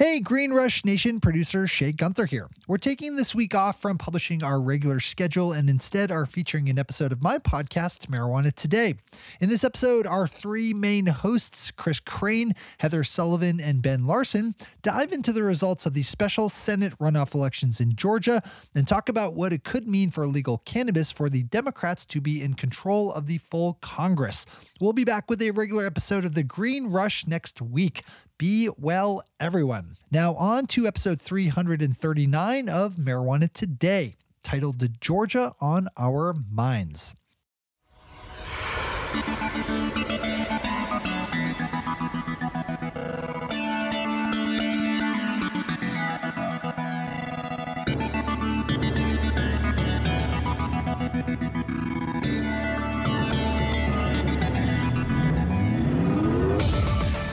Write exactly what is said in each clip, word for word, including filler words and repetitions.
Hey, Green Rush Nation, producer Shay Gunther here. We're taking this week off from publishing our regular schedule and instead are featuring an episode of my podcast, Marijuana Today. In this episode, our three main hosts, Chris Crane, Heather Sullivan, and Ben Larson, dive into the results of the special Senate runoff elections in Georgia and talk about what it could mean for legal cannabis for the Democrats to be in control of the full Congress. We'll be back with a regular episode of The Green Rush next week. Be well, everyone. Now on to episode three hundred thirty-nine of Marijuana Today, titled The Georgia on Our Minds.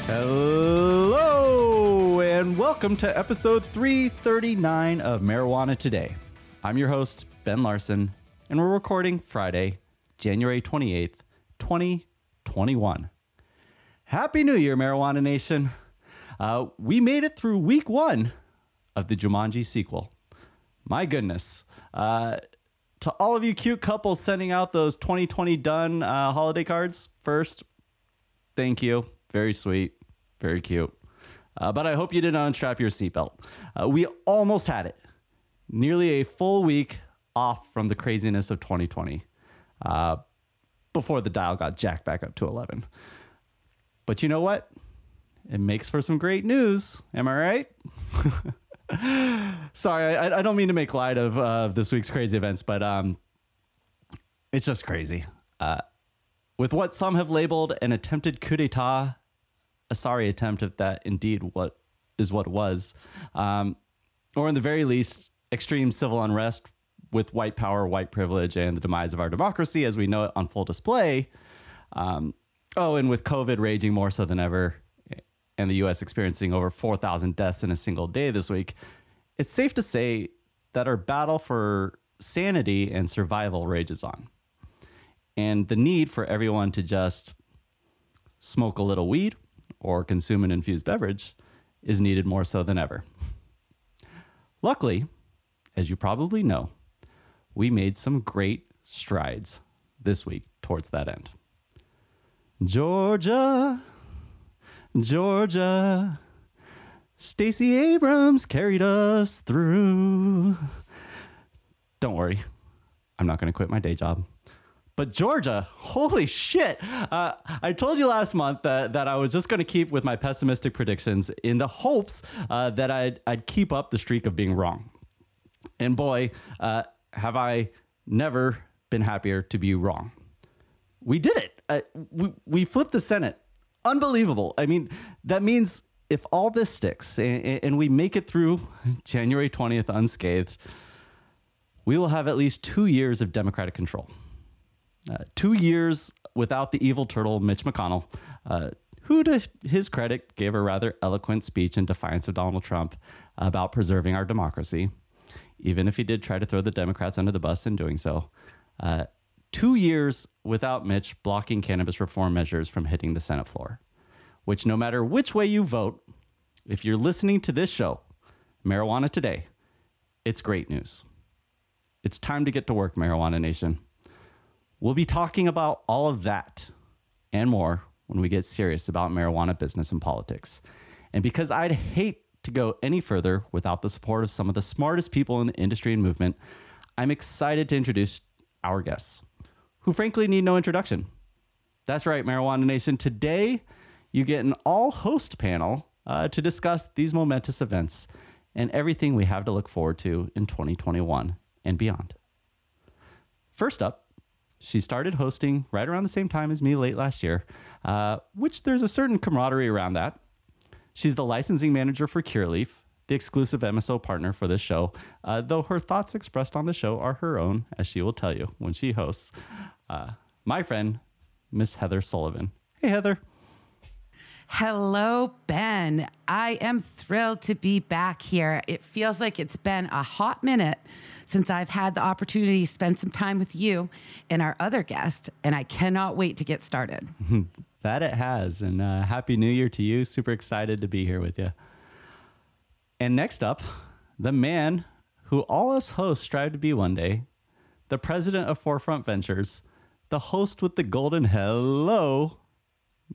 Hello, and welcome to episode three thirty-nine of Marijuana Today. I'm your host, Ben Larson, and we're recording Friday, January twenty-eighth, twenty twenty-one. Happy New Year, Marijuana Nation. Uh, we made it through week one of the Jumanji sequel. My goodness. Uh, to all of you cute couples sending out those twenty twenty done uh, holiday cards first, thank you. Very sweet. Very cute. Uh, but I hope you didn't unstrap your seatbelt. Uh, we almost had it. Nearly a full week off from the craziness of twenty twenty uh, before the dial got jacked back up to eleven. But you know what? It makes for some great news. Am I right? Sorry, I, I don't mean to make light of uh, this week's crazy events, but um, it's just crazy. Uh, with what some have labeled an attempted coup d'etat, a sorry attempt at that indeed what is what it was, um, or in the very least, extreme civil unrest with white power, white privilege, and the demise of our democracy as we know it on full display. Um, oh, and with COVID raging more so than ever, and the U S experiencing over four thousand deaths in a single day this week, it's safe to say that our battle for sanity and survival rages on. And the need for everyone to just smoke a little weed or consume an infused beverage is needed more so than ever. Luckily, as you probably know, we made some great strides this week towards that end. Georgia, Georgia, Stacey Abrams carried us through. Don't worry, I'm not going to quit my day job. But Georgia, holy shit. Uh, I told you last month that, that I was just going to keep with my pessimistic predictions in the hopes uh, that I'd, I'd keep up the streak of being wrong. And boy, uh, have I never been happier to be wrong. We did it. Uh, we, we flipped the Senate. Unbelievable. I mean, that means if all this sticks and, and we make it through January twentieth unscathed, we will have at least two years of Democratic control. Uh, two years without the evil turtle, Mitch McConnell, uh, who, to his credit, gave a rather eloquent speech in defiance of Donald Trump about preserving our democracy, even if he did try to throw the Democrats under the bus in doing so. Uh, two years without Mitch blocking cannabis reform measures from hitting the Senate floor, which no matter which way you vote, if you're listening to this show, Marijuana Today, it's great news. It's time to get to work, Marijuana Nation. We'll be talking about all of that and more when we get serious about marijuana business and politics. And because I'd hate to go any further without the support of some of the smartest people in the industry and movement, I'm excited to introduce our guests, who frankly need no introduction. That's right, Marijuana Nation. Today, you get an all-host panel uh, to discuss these momentous events and everything we have to look forward to in twenty twenty-one and beyond. First up, she started hosting right around the same time as me late last year, uh, which there's a certain camaraderie around that. She's the licensing manager for Curaleaf, the exclusive M S O partner for this show, uh, though her thoughts expressed on the show are her own, as she will tell you when she hosts. Uh, my friend, Miss Heather Sullivan. Hey, Heather. Hello, Ben. I am thrilled to be back here. It feels like it's been a hot minute since I've had the opportunity to spend some time with you and our other guest, and I cannot wait to get started. That it has, and uh, Happy New Year to you. Super excited to be here with you. And next up, the man who all us hosts strive to be one day, the president of Forefront Ventures, the host with the golden hello,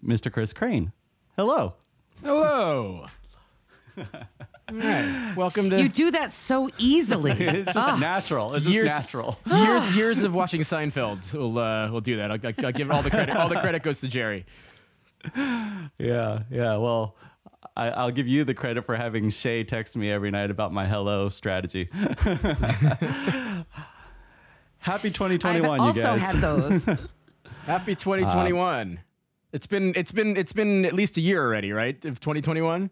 Mister Chris Crane. Hello. Hello. All right. Welcome to... You do that so easily. It's just oh. natural. It's years, just natural. Years years of watching Seinfeld will uh, will do that. I'll, I'll, I'll give all the credit. All the credit goes to Jerry. Yeah, yeah. Well, I, I'll give you the credit for having Shay text me every night about my hello strategy. Happy twenty twenty-one, you guys. I also had those. Happy twenty twenty-one. Um, it's been it's been it's been at least a year already, right? Of twenty twenty-one.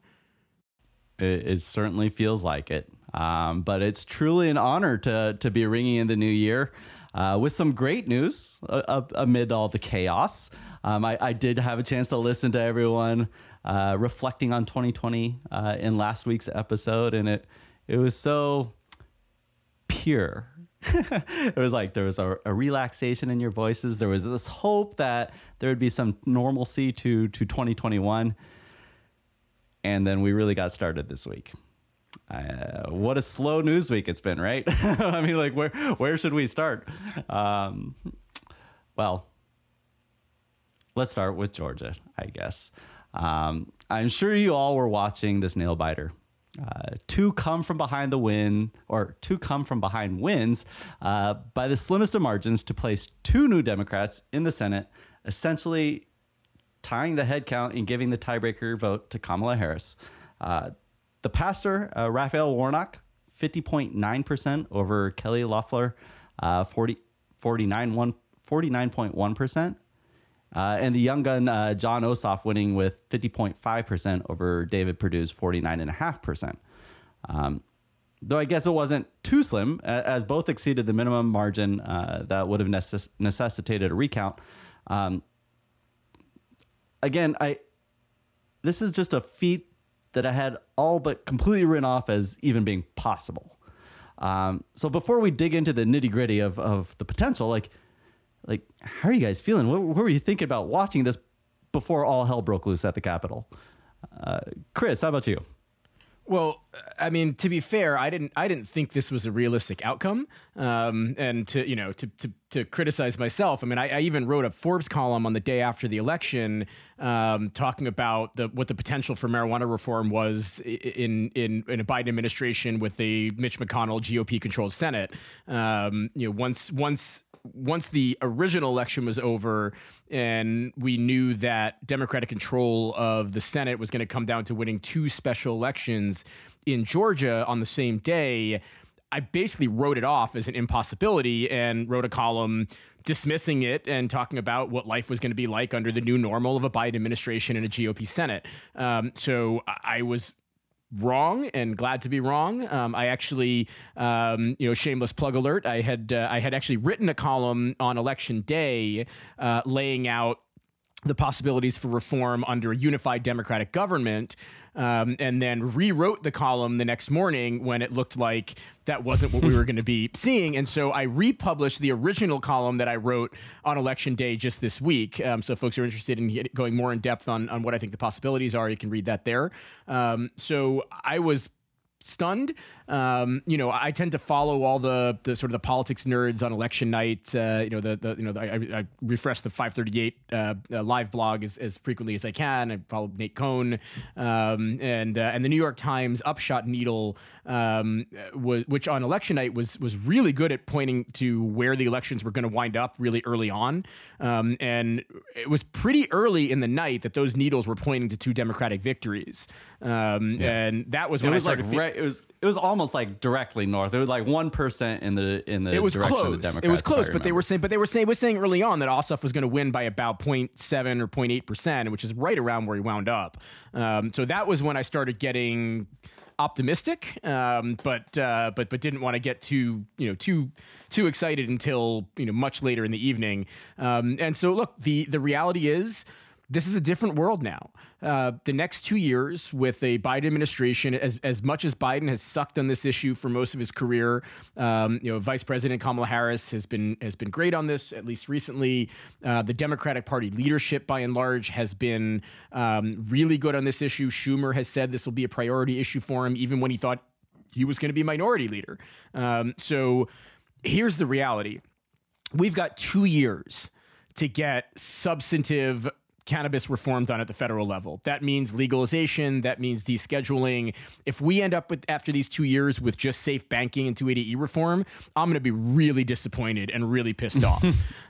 It, it certainly feels like it, um, but it's truly an honor to to be ringing in the new year uh, with some great news uh, amid all the chaos. Um, I, I did have a chance to listen to everyone uh, reflecting on twenty twenty uh, in last week's episode, and it it was so pure. It was like there was a, a relaxation in your voices. There was this hope that there would be some normalcy to to twenty twenty-one. And then we really got started this week. Uh, what a slow news week it's been, right? I mean, like, where where should we start? Um, well, let's start with Georgia, I guess. Um, I'm sure you all were watching this nail biter. Uh, two come from behind the win, or two come from behind wins uh, by the slimmest of margins to place two new Democrats in the Senate, essentially tying the head count and giving the tiebreaker vote to Kamala Harris. Uh, the pastor, uh, Raphael Warnock, fifty point nine percent over Kelly Loeffler, uh, forty-nine point one percent. Uh, and the young gun, uh, John Ossoff, winning with fifty point five percent over David Perdue's forty-nine point five percent. Um, though I guess it wasn't too slim, as both exceeded the minimum margin uh, that would have necess- necessitated a recount. Um, Again, I this is just a feat that I had all but completely written off as even being possible. Um, so before we dig into the nitty gritty of, of the potential, like, like how are you guys feeling? What, what were you thinking about watching this before all hell broke loose at the Capitol? Uh, Chris, how about you? Well, I mean, to be fair, I didn't I didn't think this was a realistic outcome. Um, and to, you know, to, to, to criticize myself, I mean, I, I even wrote a Forbes column on the day after the election um, talking about the what the potential for marijuana reform was in in, in a Biden administration with a Mitch McConnell G O P-controlled Senate. Um, you know, once once. Once the original election was over and we knew that Democratic control of the Senate was going to come down to winning two special elections in Georgia on the same day, I basically wrote it off as an impossibility and wrote a column dismissing it and talking about what life was going to be like under the new normal of a Biden administration and a G O P Senate. Um, so I was wrong and glad to be wrong. Um, I actually, um, you know, shameless plug alert. I had uh, I had actually written a column on election day, uh, laying out the possibilities for reform under a unified Democratic government, um, and then rewrote the column the next morning when it looked like that wasn't what we were going to be seeing. And so I republished the original column that I wrote on election day just this week. Um, so if folks are interested in going more in depth on, on what I think the possibilities are, you can read that there. Um, so I was stunned. Um, you know, I tend to follow all the, the sort of the politics nerds on election night. Uh, you know, the, the you know, the, I, I refresh the five thirty-eight uh, uh, live blog as, as frequently as I can. I follow Nate Cohn, um, and uh, and the New York Times Upshot Needle, um, was, which on election night was was really good at pointing to where the elections were going to wind up really early on. Um, and it was pretty early in the night that those needles were pointing to two Democratic victories, um, yeah. and that was when it was I started. Like re- It was it was almost like directly north. It was like one percent in the in the it was direction close. Of the Democrats. It was close, but they were saying, but they were saying, was saying early on that Ossoff was going to win by about zero point seven or zero point eight percent, which is right around where he wound up. Um, so that was when I started getting optimistic, um, but uh, but but didn't want to get too you know too too excited until you know much later in the evening. Um, and so look, the the reality is this is a different world now. Uh, the next two years with a Biden administration, as as much as Biden has sucked on this issue for most of his career, um, you know, Vice President Kamala Harris has been has been great on this, at least recently. Uh, the Democratic Party leadership, by and large, has been um, really good on this issue. Schumer has said this will be a priority issue for him, even when he thought he was going to be minority leader. Um, so here's the reality. We've got two years to get substantive cannabis reform done at the federal level. That means legalization. That means descheduling. If we end up with, after these two years, with just safe banking and two eighty E reform, I'm going to be really disappointed and really pissed off,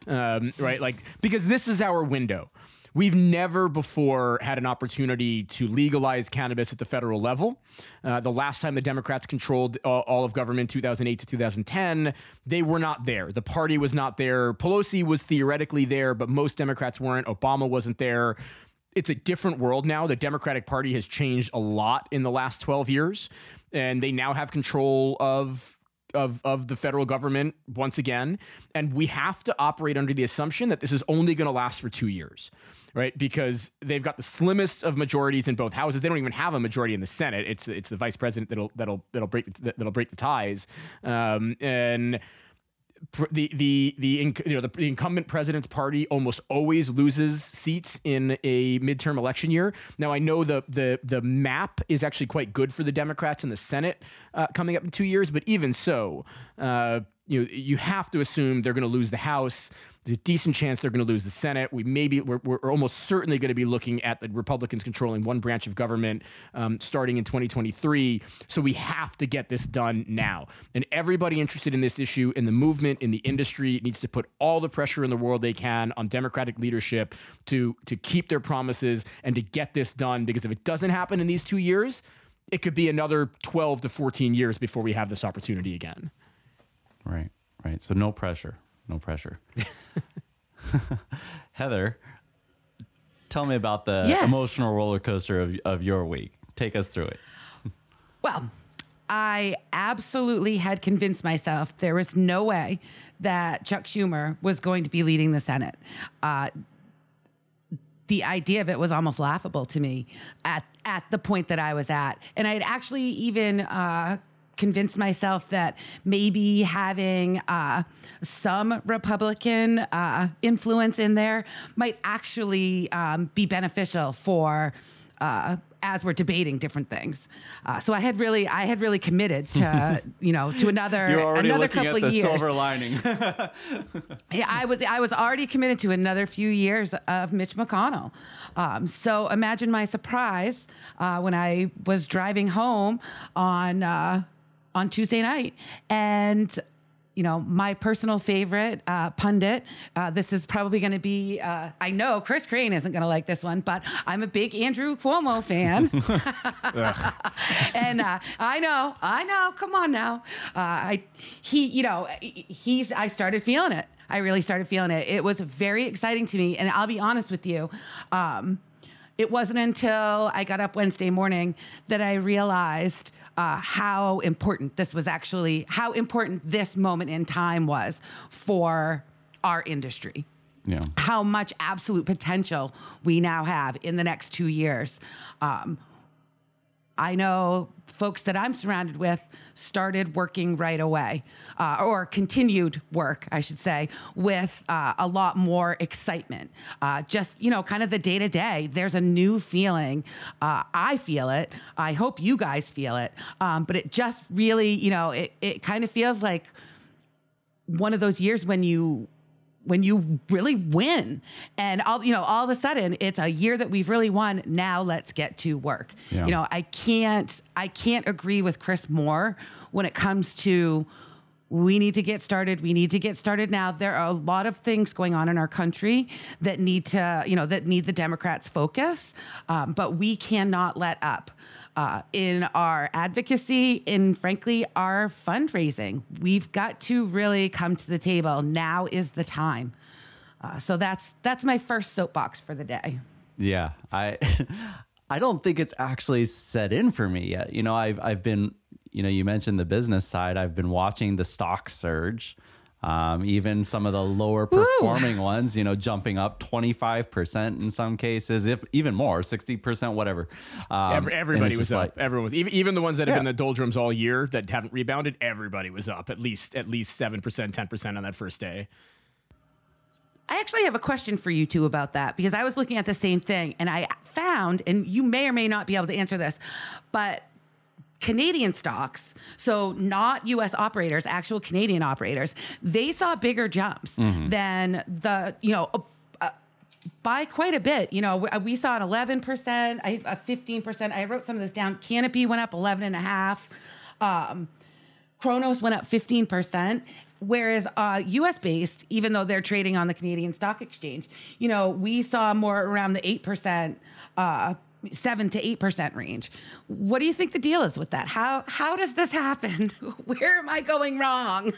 um, right? Like, because this is our window. We've never before had an opportunity to legalize cannabis at the federal level. Uh, the last time the Democrats controlled all, all of government, two thousand eight to twenty ten, they were not there. The party was not there. Pelosi was theoretically there, but most Democrats weren't. Obama wasn't there. It's a different world now. The Democratic Party has changed a lot in the last twelve years, and they now have control of Of, of the federal government once again. And we have to operate under the assumption that this is only going to last for two years, right? Because they've got the slimmest of majorities in both houses. They don't even have a majority in the Senate. It's it's the vice president that'll that'll that'll break that'll break the ties. Um, and the the the you know the, the incumbent president's party almost always loses seats in a midterm election year. Now I know the the the map is actually quite good for the Democrats in the Senate uh, coming up in two years, but even so, uh, you know, you have to assume they're going to lose the House. There's a decent chance they're going to lose the Senate. We maybe we're, we're almost certainly going to be looking at the Republicans controlling one branch of government um, starting in twenty twenty-three. So we have to get this done now. And everybody interested in this issue, in the movement, in the industry, needs to put all the pressure in the world they can on Democratic leadership to to keep their promises and to get this done. Because if it doesn't happen in these two years, it could be another twelve to fourteen years before we have this opportunity again. Right, right. So no pressure. No pressure. Heather, tell me about the yes. emotional roller coaster of, of your week. Take us through it. Well, I absolutely had convinced myself there was no way that Chuck Schumer was going to be leading the Senate. Uh, the idea of it was almost laughable to me at, at the point that I was at. And I had actually even... Uh, convinced myself that maybe having uh, some Republican uh, influence in there might actually um, be beneficial for uh, as we're debating different things. Uh, so I had really, I had really committed to you know to another You're already another looking couple at the of years. Silver lining. yeah, I was I was already committed to another few years of Mitch McConnell. Um, so imagine my surprise uh, when I was driving home on. Uh, on Tuesday night. And, you know, my personal favorite uh, pundit, uh, this is probably going to be, uh, I know Chris Crane isn't going to like this one, but I'm a big Andrew Cuomo fan. and uh, I know, I know, come on now. Uh, I, he, you know, he's, I started feeling it. I really started feeling it. It was very exciting to me. And I'll be honest with you. Um, it wasn't until I got up Wednesday morning that I realized Uh, how important this was actually, how important this moment in time was for our industry. Yeah. How much absolute potential we now have in the next two years. Um, I know folks that I'm surrounded with started working right away, uh, or continued work, I should say, with uh, a lot more excitement. Uh, just, you know, kind of the day to day, there's a new feeling. Uh, I feel it. I hope you guys feel it. Um, but it just really, you know, it, it kind of feels like one of those years when you when you really win, and all, you know, all of a sudden it's a year that we've really won. Now let's get to work. Yeah. You know, I can't, I can't agree with Chris more when it comes to, we need to get started. We need to get started now. There are a lot of things going on in our country that need to, you know, that need the Democrats' focus. Um, but we cannot let up, uh, in our advocacy, in frankly, our fundraising. We've got to really come to the table. Now is the time. Uh, so that's, that's my first soapbox for the day. Yeah. I, I don't think it's actually set in for me yet. You know, I've, I've been, you know, you mentioned the business side. I've been watching the stock surge. Um, even some of the lower performing Woo! ones, you know, jumping up twenty-five percent in some cases, if even more, sixty percent, whatever. Um, Every, everybody was up. Like, Everyone was, even, even the ones that have yeah. been in the doldrums all year that haven't rebounded, everybody was up at least, at least seven percent, ten percent on that first day. I actually have a question for you two about that, because I was looking at the same thing and I found, and you may or may not be able to answer this, but Canadian stocks, so not U S operators, actual Canadian operators, they saw bigger jumps mm-hmm. than the, you know, uh, by quite a bit. You know, we saw an eleven percent, I, a fifteen percent. I wrote some of this down. Canopy went up eleven and a half. Um, Kronos went up fifteen percent. Whereas uh, U S based, even though they're trading on the Canadian Stock Exchange, you know, we saw more around the eight percent, uh, seven to eight percent range. What do you think the deal is with that? How how does this happen? Where am I going wrong?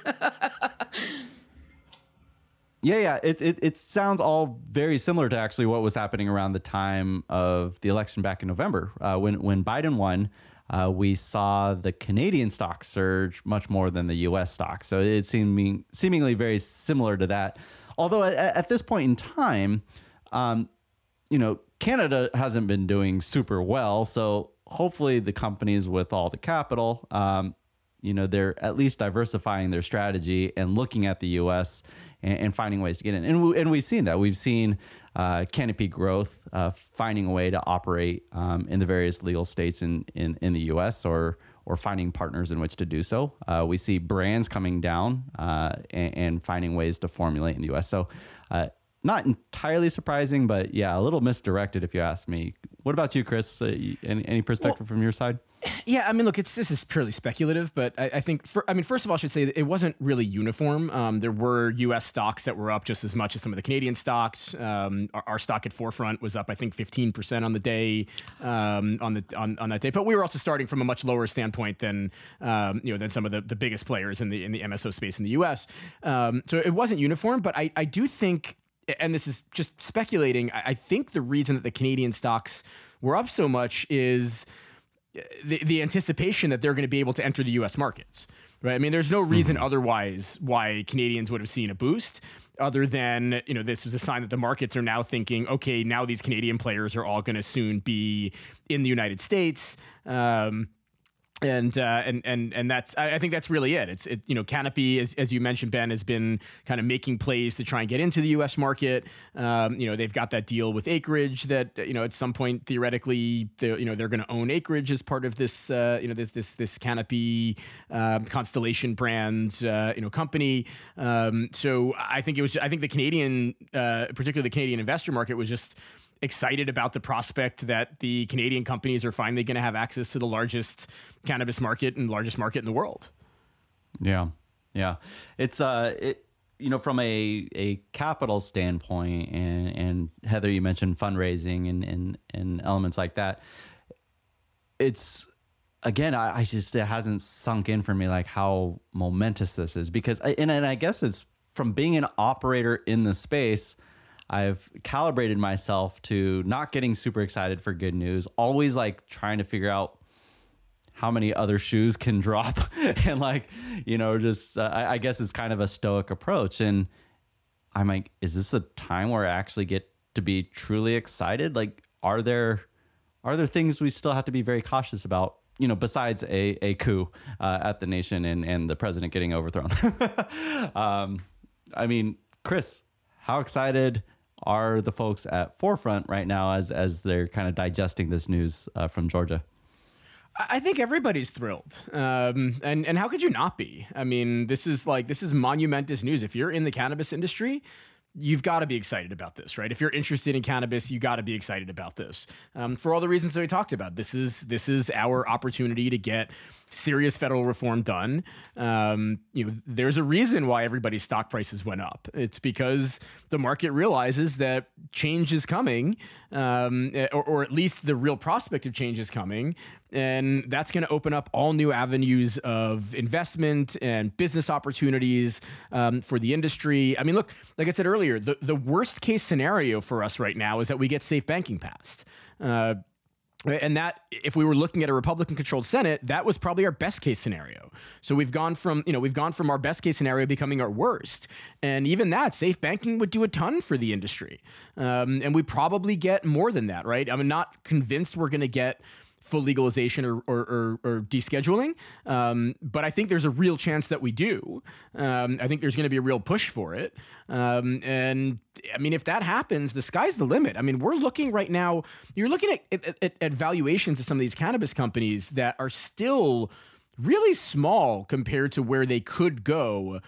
Yeah, yeah. It, it it sounds all very similar to actually what was happening around the time of the election back in November, uh, when when Biden won. Uh, we saw the Canadian stock surge much more than the U S stock. So it seemed seemingly very similar to that. Although at, at this point in time, um, you know, Canada hasn't been doing super well. So hopefully the companies with all the capital, um, you know, they're at least diversifying their strategy and looking at the U S and, and finding ways to get in. And, we, and we've seen that. We've seen uh, Canopy Growth uh, finding a way to operate um, in the various legal states in, in, in the U S or or finding partners in which to do so. Uh, we see brands coming down uh, and, and finding ways to formulate in the U S. So uh, not entirely surprising, but yeah, a little misdirected if you ask me. What about you, Chris? Uh, any, any perspective well, from your side? Yeah, I mean, look, it's this is purely speculative, but I, I think, for, I mean, first of all, I should say that it wasn't really uniform. Um, there were U S stocks that were up just as much as some of the Canadian stocks. Um, our, our stock at Forefront was up, I think, fifteen percent on the day, um, on the on, on that day. But we were also starting from a much lower standpoint than um, you know than some of the, the biggest players in the in the M S O space in the U S. Um, so it wasn't uniform, but I, I do think, and this is just speculating, I, I think the reason that the Canadian stocks were up so much is The, the anticipation that they're going to be able to enter the U S markets, right? I mean, there's no reason mm-hmm. otherwise why Canadians would have seen a boost, other than, you know, this was a sign that the markets are now thinking, okay, now these Canadian players are all going to soon be in the United States. Um, And, uh, and and and that's I think that's really it. It's it, you know, Canopy, as as you mentioned, Ben, has been kind of making plays to try and get into the U S market. Um, you know, they've got that deal with Acreage that, you know, at some point theoretically, you know, they're going to own Acreage as part of this uh, you know this this this Canopy uh, Constellation brand uh, you know company. Um, so I think it was I think the Canadian, uh, particularly the Canadian investor market, was just excited about the prospect that the Canadian companies are finally going to have access to the largest cannabis market and largest market in the world. Yeah. Yeah. It's, uh, it, you know, from a, a capital standpoint, and, and Heather, you mentioned fundraising and, and, and elements like that. It's, again, I, I just, it hasn't sunk in for me, like how momentous this is, because I, and, and I guess it's from being an operator in the space, I've calibrated myself to not getting super excited for good news, always like trying to figure out how many other shoes can drop. And like, you know, just, uh, I, I guess it's kind of a stoic approach. And I'm like, is this a time where I actually get to be truly excited? Like, are there, are there things we still have to be very cautious about, you know, besides a, a coup uh, at the nation and, and the president getting overthrown? um, I mean, Chris, how excited are the folks at Forefront right now as as they're kind of digesting this news uh, from Georgia? I think everybody's thrilled. Um, and, and how could you not be? I mean, this is like, this is monumentous news. If you're in the cannabis industry, you've got to be excited about this, right? If you're interested in cannabis, you got to be excited about this. Um, for all the reasons that we talked about, this is, this is our opportunity to get serious federal reform done. Um, you know, there's a reason why everybody's stock prices went up. It's because the market realizes that change is coming, um, or, or at least the real prospect of change is coming. And that's going to open up all new avenues of investment and business opportunities um, for the industry. I mean, look, like I said earlier, the, the worst case scenario for us right now is that we get SAFE Banking passed. Uh, And that, if we were looking at a Republican-controlled Senate, that was probably our best-case scenario. So we've gone from, you know, we've gone from our best-case scenario becoming our worst. And even that, safe banking would do a ton for the industry. Um, and we probably get more than that, right? I'm not convinced we're going to get full legalization or or, or, or descheduling, um, but I think there's a real chance that we do. Um, I think there's going to be a real push for it. Um, and I mean, if that happens, the sky's the limit. I mean, we're looking right now, you're looking at, at, at valuations of some of these cannabis companies that are still really small compared to where they could go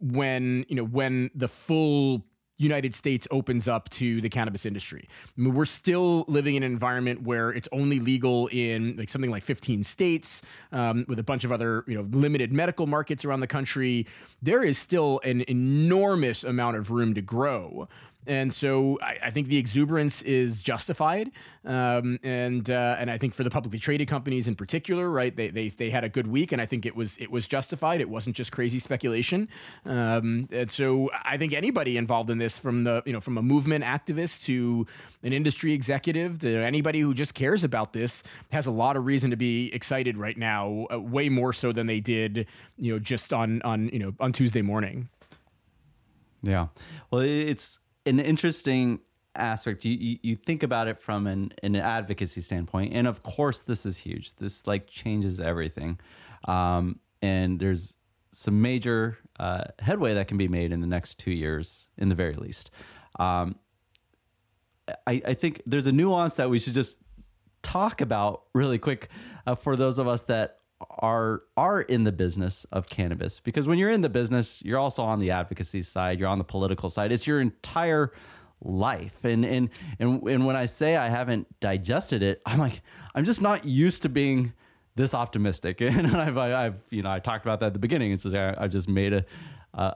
when, you know, when the full United States opens up to the cannabis industry. I mean, we're still living in an environment where it's only legal in like something like fifteen states, um, with a bunch of other, you know, limited medical markets around the country. There is still an enormous amount of room to grow. And so I, I think the exuberance is justified, um, and uh, and I think for the publicly traded companies in particular, right? They they they had a good week, and I think it was it was justified. It wasn't just crazy speculation. Um, and so I think anybody involved in this, from the you know from a movement activist to an industry executive to anybody who just cares about this, has a lot of reason to be excited right now, uh, way more so than they did, you know, just on on you know on Tuesday morning. Yeah, well, it's an interesting aspect. You, you you think about it from an, an advocacy standpoint, and of course this is huge. This like changes everything, um, and there's some major uh, headway that can be made in the next two years, in the very least. Um, I I think there's a nuance that we should just talk about really quick uh, for those of us that are are in the business of cannabis, because when you're in the business, you're also on the advocacy side, you're on the political side. It's your entire life. And and and, and when I say I haven't digested it, I'm like, I'm just not used to being this optimistic. And I've I've you know I talked about that at the beginning. It's just, I've just made a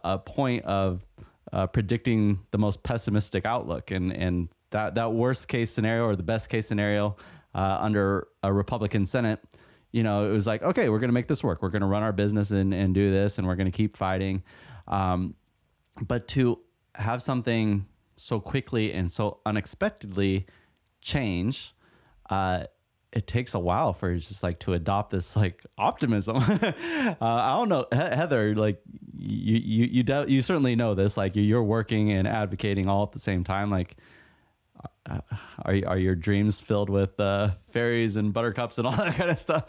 a point of uh, predicting the most pessimistic outlook, and and that that worst case scenario or the best case scenario uh, under a Republican Senate. You know, it was like, okay, we're going to make this work. We're going to run our business and, and do this, and we're going to keep fighting. Um, but to have something so quickly and so unexpectedly change, uh, it takes a while for just like to adopt this like optimism. uh, I don't know, he- Heather, like you, you, you, de- you certainly know this, like you're working and advocating all at the same time. Like, Uh, are are your dreams filled with uh, fairies and buttercups and all that kind of stuff?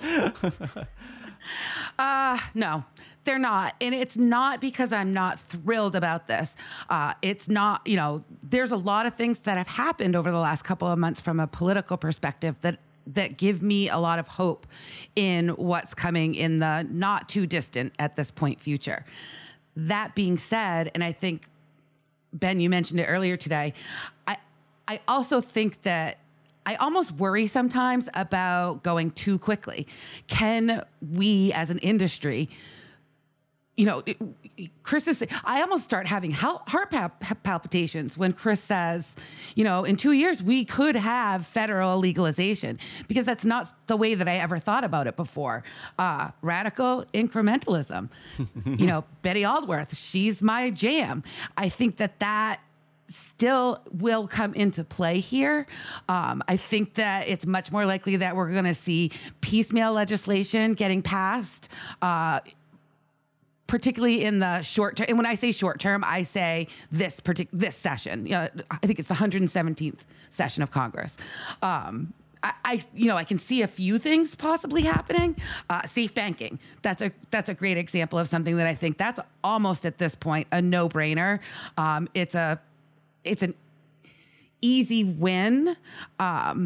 uh, no, they're not. And it's not because I'm not thrilled about this. Uh, it's not, you know, there's a lot of things that have happened over the last couple of months from a political perspective that that give me a lot of hope in what's coming in the not too distant at this point future. That being said, and I think, Ben, you mentioned it earlier today, I I also think that I almost worry sometimes about going too quickly. Can we as an industry, you know, it, Chris is, I almost start having heart palpitations when Chris says, you know, in two years we could have federal legalization, because that's not the way that I ever thought about it before. Uh, radical incrementalism, you know, Betty Aldworth, she's my jam. I think that that still will come into play here. Um, I think that it's much more likely that we're going to see piecemeal legislation getting passed, uh, particularly in the short term. And when I say short term, I say this partic- this session. You know, I think it's the one hundred seventeenth session of Congress. Um, I, I, you know, I can see a few things possibly happening. Uh, safe banking. That's a that's a great example of something that I think that's almost at this point a no-brainer. Um, it's a It's an easy win, um,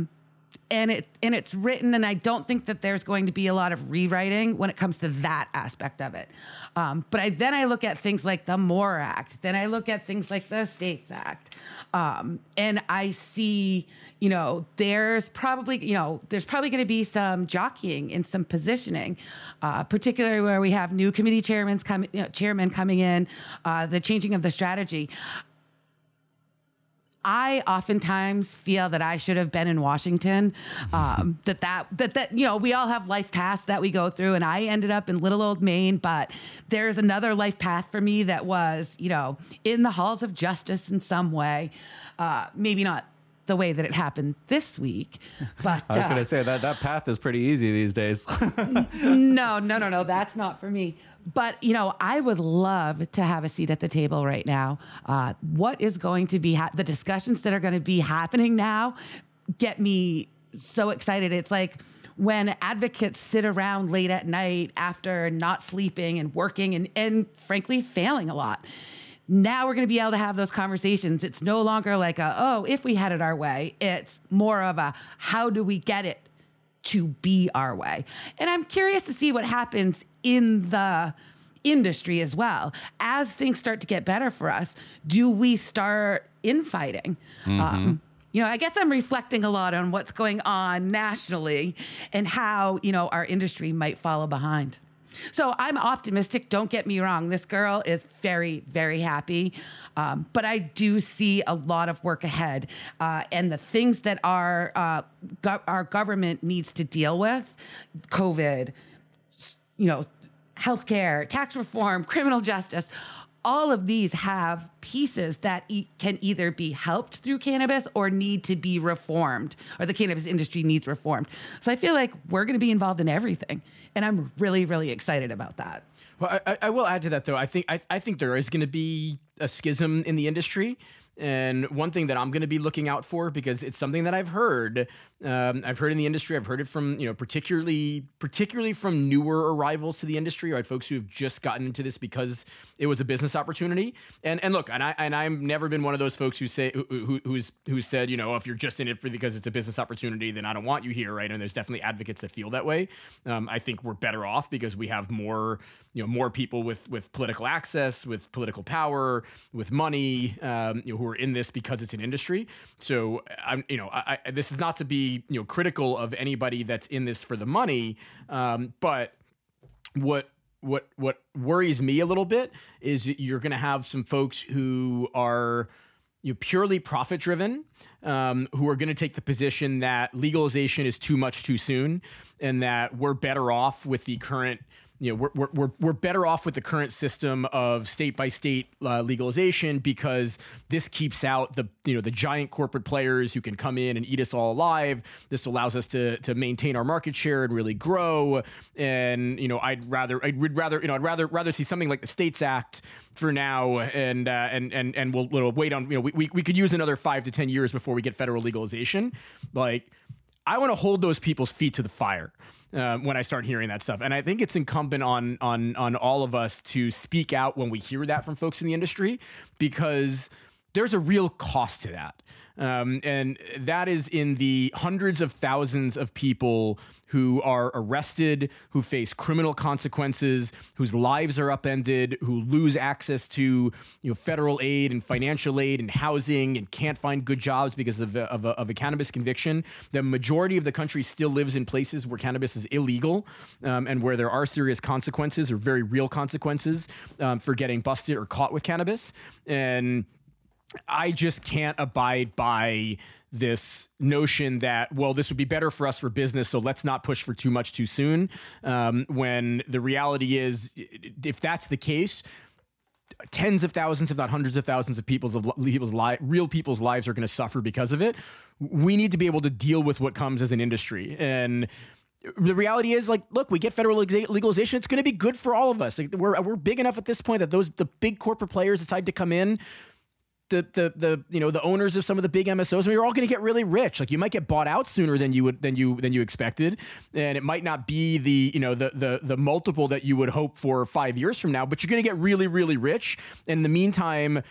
and it and it's written, and I don't think that there's going to be a lot of rewriting when it comes to that aspect of it. Um, but I, then I look at things like the MORE Act, then I look at things like the States Act, um, and I see, you know, there's probably, you know, there's probably going to be some jockeying and some positioning, uh, particularly where we have new committee chairmen coming, you know, chairmen coming in, uh, the changing of the strategy. I oftentimes feel that I should have been in Washington, um, that, that, that, that, you know, we all have life paths that we go through, and I ended up in little old Maine, but there's another life path for me that was, you know, in the halls of justice in some way, uh, maybe not the way that it happened this week. But I was uh, going to say that that path is pretty easy these days. n- no, no, no, no. That's not for me. But, you know, I would love to have a seat at the table right now. Uh, what is going to be ha- the discussions that are going to be happening now get me so excited. It's like when advocates sit around late at night after not sleeping and working and, and frankly, failing a lot. Now we're going to be able to have those conversations. It's no longer like, a, oh, if we had it our way. It's more of a, how do we get it to be our way? And I'm curious to see what happens in the industry as well. As things start to get better for us, do we start infighting? Mm-hmm. Um, you know, I guess I'm reflecting a lot on what's going on nationally and how, you know, our industry might follow behind. So I'm optimistic. Don't get me wrong. This girl is very, very happy. Um, but I do see a lot of work ahead. Uh, and the things that our, uh, go- our government needs to deal with, COVID, you know, healthcare, tax reform, criminal justice, all of these have pieces that e- can either be helped through cannabis or need to be reformed, or the cannabis industry needs reformed. So I feel like we're going to be involved in everything. And I'm really, really excited about that. Well, I, I will add to that, though. I think I, I think there is going to be a schism in the industry. And one thing that I'm going to be looking out for, because it's something that I've heard, um, I've heard in the industry, I've heard it from, you know, particularly particularly from newer arrivals to the industry, right? Folks who have just gotten into this because it was a business opportunity. And and look, and I and I've never been one of those folks who say who, who who's who said, you know, if you're just in it for because it's a business opportunity, then I don't want you here, right? And there's definitely advocates that feel that way. Um, I think we're better off because we have more, you know, more people with with political access, with political power, with money, um, you know, who are in this because it's an industry. So I'm, you know, I, I, this is not to be, you know, critical of anybody that's in this for the money. Um, but what, what, what worries me a little bit is you're going to have some folks who are, you know, purely profit driven, um, who are going to take the position that legalization is too much too soon, and that we're better off with the current. You know, we're, we're we're we're better off with the current system of state by state uh, legalization because this keeps out the you know the giant corporate players who can come in and eat us all alive. This allows us to to maintain our market share and really grow. And you know, I'd rather I would rather you know I'd rather rather see something like the States Act for now, and uh, and and and we'll, we'll wait on you know we, we we could use another five to ten years before we get federal legalization. Like, I want to hold those people's feet to the fire. Uh, when I start hearing that stuff. And I think it's incumbent on on on all of us to speak out when we hear that from folks in the industry, because there's a real cost to that. Um, and that is in the hundreds of thousands of people who are arrested, who face criminal consequences, whose lives are upended, who lose access to you know federal aid and financial aid and housing and can't find good jobs because of a, of a, of a cannabis conviction. The majority of the country still lives in places where cannabis is illegal, um, and where there are serious consequences or very real consequences um, for getting busted or caught with cannabis. And I just can't abide by this notion that, well, this would be better for us for business, so let's not push for too much too soon. Um, when the reality is, if that's the case, tens of thousands, if not hundreds of thousands of people's of people's li- real people's lives are going to suffer because of it. We need to be able to deal with what comes as an industry. And the reality is, like, look, we get federal legalization. It's going to be good for all of us. Like, we're we're big enough at this point that those the big corporate players decide to come in. The, the the you know the owners of some of the big M S Os, I mean, you're all going to get really rich. Like, you might get bought out sooner than you would than you than you expected, and it might not be the you know the the the multiple that you would hope for five years from now. But you're going to get really really rich. And in the meantime,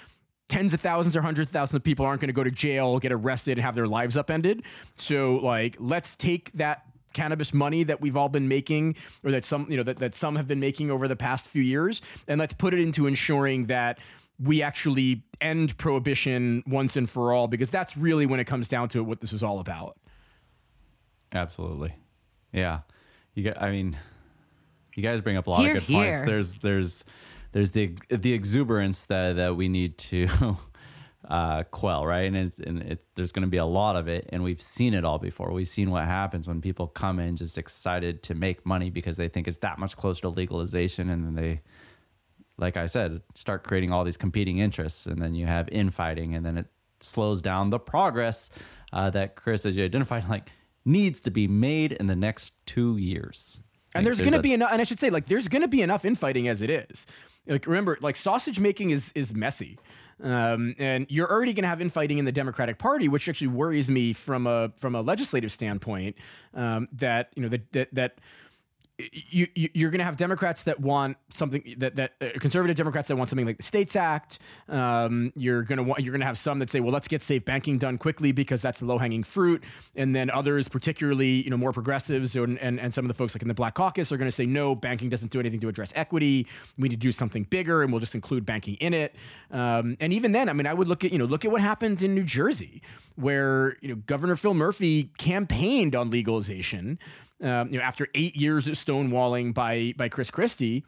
tens of thousands or hundreds of thousands of people aren't going to go to jail, get arrested, and have their lives upended. So like, let's take that cannabis money that we've all been making, or that some you know that that some have been making over the past few years, and let's put it into ensuring that we actually end prohibition once and for all, because that's really, when it comes down to it, what this is all about. Absolutely. Yeah. You got, I mean, you guys bring up a lot here, of good here. points. There's, there's, there's the, the exuberance that, that we need to uh, quell. Right. And it, and it, there's going to be a lot of it. And we've seen it all before. We've seen what happens when people come in just excited to make money because they think it's that much closer to legalization. And then they, like I said, start creating all these competing interests, and then you have infighting, and then it slows down the progress uh, that Chris, as you identified, like needs to be made in the next two years. And like, there's, there's going to be enough, and I should say, like, there's going to be enough infighting as it is. Like, remember, like, sausage making is is messy. Um, and you're already going to have infighting in the Democratic Party, which actually worries me from a from a legislative standpoint. Um, that you know that that, that you, you you're going to have Democrats that want something that that uh, conservative Democrats that want something like the States Act. Um, you're going to want you're going to have some that say, well, let's get safe banking done quickly because that's the low hanging fruit. And then others, particularly you know more progressives and and, and some of the folks like in the Black Caucus, are going to say, no, banking doesn't do anything to address equity. We need to do something bigger, and we'll just include banking in it. Um, and even then, I mean, I would look at you know look at what happened in New Jersey, where you know Governor Phil Murphy campaigned on legalization. Um, you know, after eight years of stonewalling by by Chris Christie,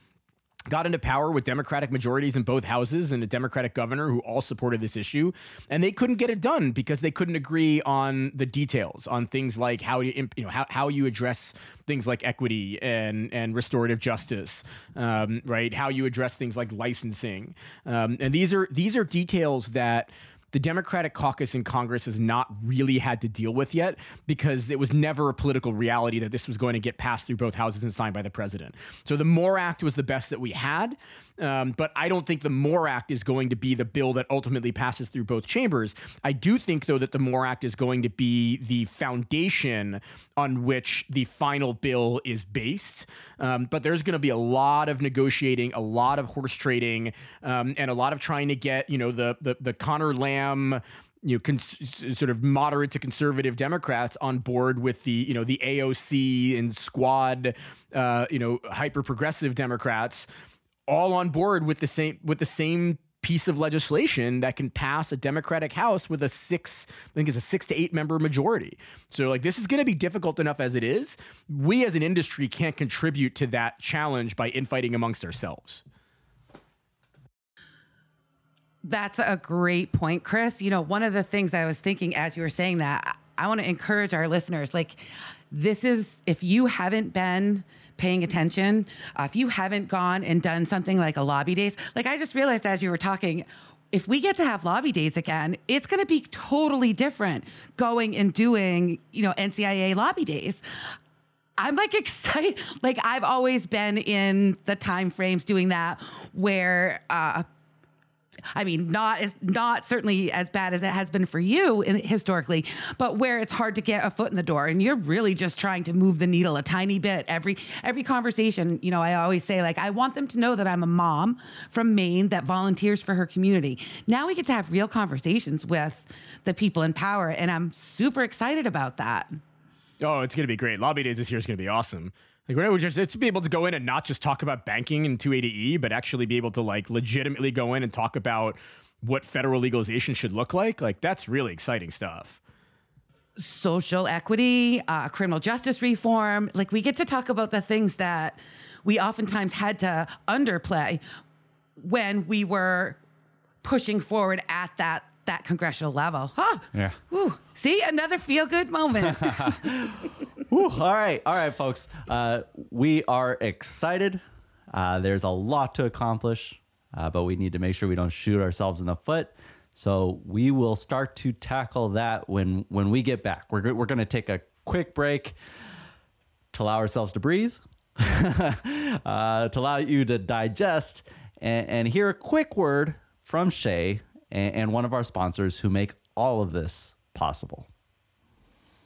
got into power with Democratic majorities in both houses and a Democratic governor who all supported this issue. And they couldn't get it done because they couldn't agree on the details, on things like how you, you know, how, how you address things like equity and, and restorative justice, um, right? How you address things like licensing. Um, and these are these are details that the Democratic caucus in Congress has not really had to deal with yet, because it was never a political reality that this was going to get passed through both houses and signed by the president. So the MORE Act was the best that we had, um, but I don't think the MORE Act is going to be the bill that ultimately passes through both chambers. I do think, though, that the MORE Act is going to be the foundation on which the final bill is based, um, but there's going to be a lot of negotiating, a lot of horse trading, um, and a lot of trying to get, you know, the, the, the Conor Lamb you know, cons- sort of moderate to conservative Democrats on board with the, you know, the A O C and squad, uh, you know, hyper progressive Democrats, all on board with the same with the same piece of legislation that can pass a Democratic House with a six, I think it's a six to eight member majority. So like this is going to be difficult enough as it is. We as an industry can't contribute to that challenge by infighting amongst ourselves. That's a great point, Chris. You know, one of the things I was thinking as you were saying that, I want to encourage our listeners, like this is, if you haven't been paying attention, uh, if you haven't gone and done something like a lobby days, like I just realized as you were talking, if we get to have lobby days again, it's going to be totally different going and doing, you know, N C I A lobby days. I'm like excited. Like I've always been in the timeframes doing that where, uh, I mean, not as not certainly as bad as it has been for you in, historically, but where it's hard to get a foot in the door, and you're really just trying to move the needle a tiny bit. Every every conversation, you know, I always say, like, I want them to know that I'm a mom from Maine that volunteers for her community. Now we get to have real conversations with the people in power, and I'm super excited about that. Oh, it's going to be great. Lobby days this year is going to be awesome. Like, we're just, it's to be able to go in and not just talk about banking and two eighty E, but actually be able to like legitimately go in and talk about what federal legalization should look like. Like, that's really exciting stuff. Social equity, uh, criminal justice reform. Like, we get to talk about the things that we oftentimes had to underplay when we were pushing forward at that that congressional level. Huh? Yeah. Ooh, see, another feel-good moment. Ooh, all right. All right, folks. Uh, we are excited. Uh, there's a lot to accomplish, uh, but we need to make sure we don't shoot ourselves in the foot. So we will start to tackle that when, when we get back. We're, g- we're going to take a quick break to allow ourselves to breathe, uh, to allow you to digest, and, and hear a quick word from Shay and, and one of our sponsors who make all of this possible.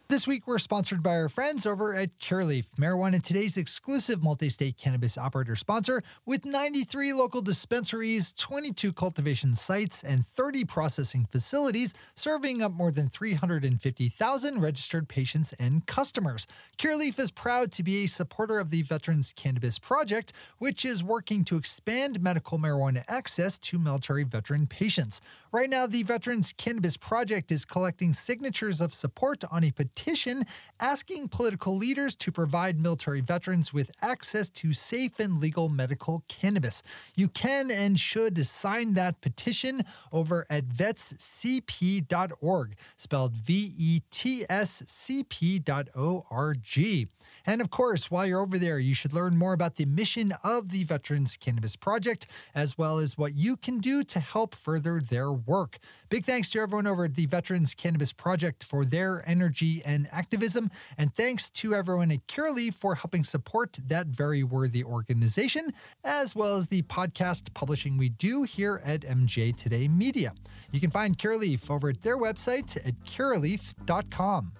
This week, we're sponsored by our friends over at Curaleaf, Marijuana Today's exclusive multi-state cannabis operator sponsor with ninety-three local dispensaries, twenty-two cultivation sites, and thirty processing facilities, serving up more than three hundred fifty thousand registered patients and customers. Curaleaf is proud to be a supporter of the Veterans Cannabis Project, which is working to expand medical marijuana access to military veteran patients. Right now, the Veterans Cannabis Project is collecting signatures of support on a petition petition asking political leaders to provide military veterans with access to safe and legal medical cannabis. You can and should sign that petition over at vets c p dot org, spelled V E T S C P dot O R G. And of course, while you're over there, you should learn more about the mission of the Veterans Cannabis Project, as well as what you can do to help further their work. Big thanks to everyone over at the Veterans Cannabis Project for their energy and activism, and thanks to everyone at Curaleaf for helping support that very worthy organization, as well as the podcast publishing we do here at M J Today Media. You can find Curaleaf over at their website at curaleaf dot com.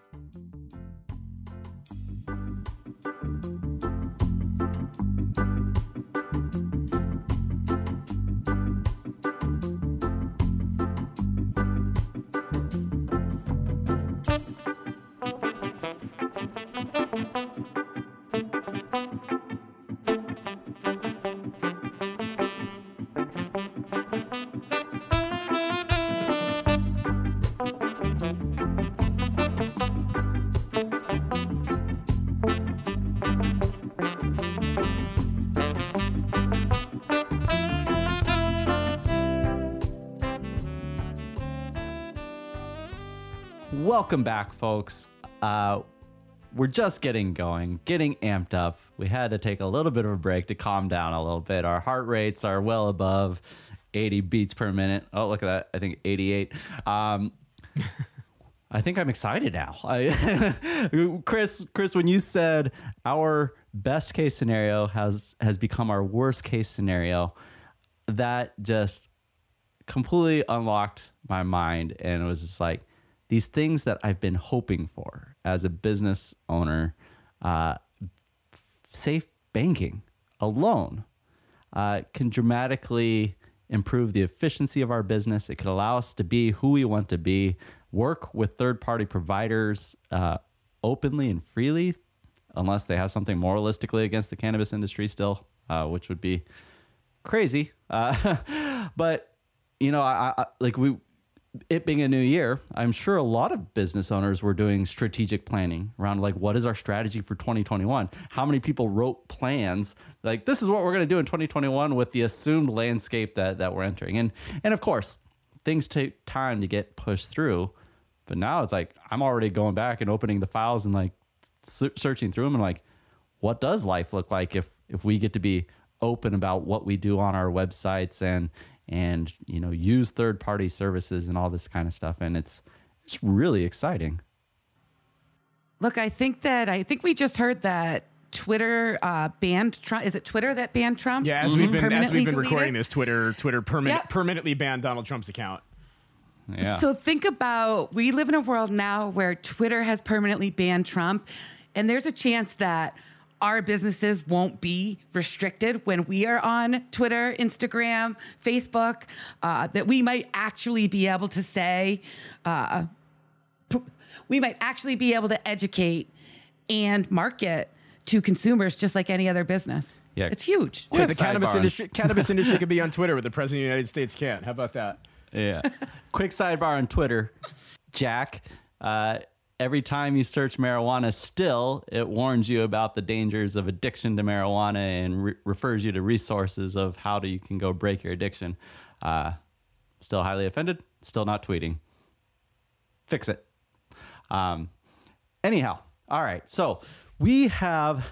Welcome back, folks. Uh, we're just getting going, getting amped up. We had to take a little bit of a break to calm down a little bit. Our heart rates are well above eighty beats per minute. Oh, look at that. I think eighty-eight. Um, I think I'm excited now. I, Chris, Chris, when you said our best case scenario has, has become our worst case scenario, that just completely unlocked my mind. And it was just like, these things that I've been hoping for as a business owner, uh, safe banking alone uh, can dramatically improve the efficiency of our business. It could allow us to be who we want to be, work with third-party providers uh, openly and freely, unless they have something moralistically against the cannabis industry still, uh, which would be crazy. Uh, but, you know, I, I like we... it being a new year, I'm sure a lot of business owners were doing strategic planning around like, what is our strategy for twenty twenty-one? How many people wrote plans like, this is what we're going to do in twenty twenty-one with the assumed landscape that, that we're entering. And, and of course, things take time to get pushed through. But now it's like, I'm already going back and opening the files and like searching through them and like, what does life look like if if we get to be open about what we do on our websites and and you know use third-party services and all this kind of stuff, and it's it's really exciting. Look, I think that I think we just heard that Twitter uh, banned Trump. Is it Twitter that banned Trump? Yeah, as mm-hmm. we've been as we've been deleted. recording this, Twitter Twitter perma- yep. permanently banned Donald Trump's account. Yeah. So think about, we live in a world now where Twitter has permanently banned Trump, and there's a chance that our businesses won't be restricted when we are on Twitter, Instagram, Facebook, uh, that we might actually be able to say, uh, we might actually be able to educate and market to consumers just like any other business. Yeah. It's huge. Yeah, the cannabis industry, cannabis industry could be on Twitter, but the President of the United States can't. How about that? Yeah. Quick sidebar on Twitter. Jack, uh, every time you search marijuana, still, it warns you about the dangers of addiction to marijuana and re- refers you to resources of how do you can go break your addiction. Uh, still highly offended, still not tweeting. Fix it. Um, anyhow, all right. So we have,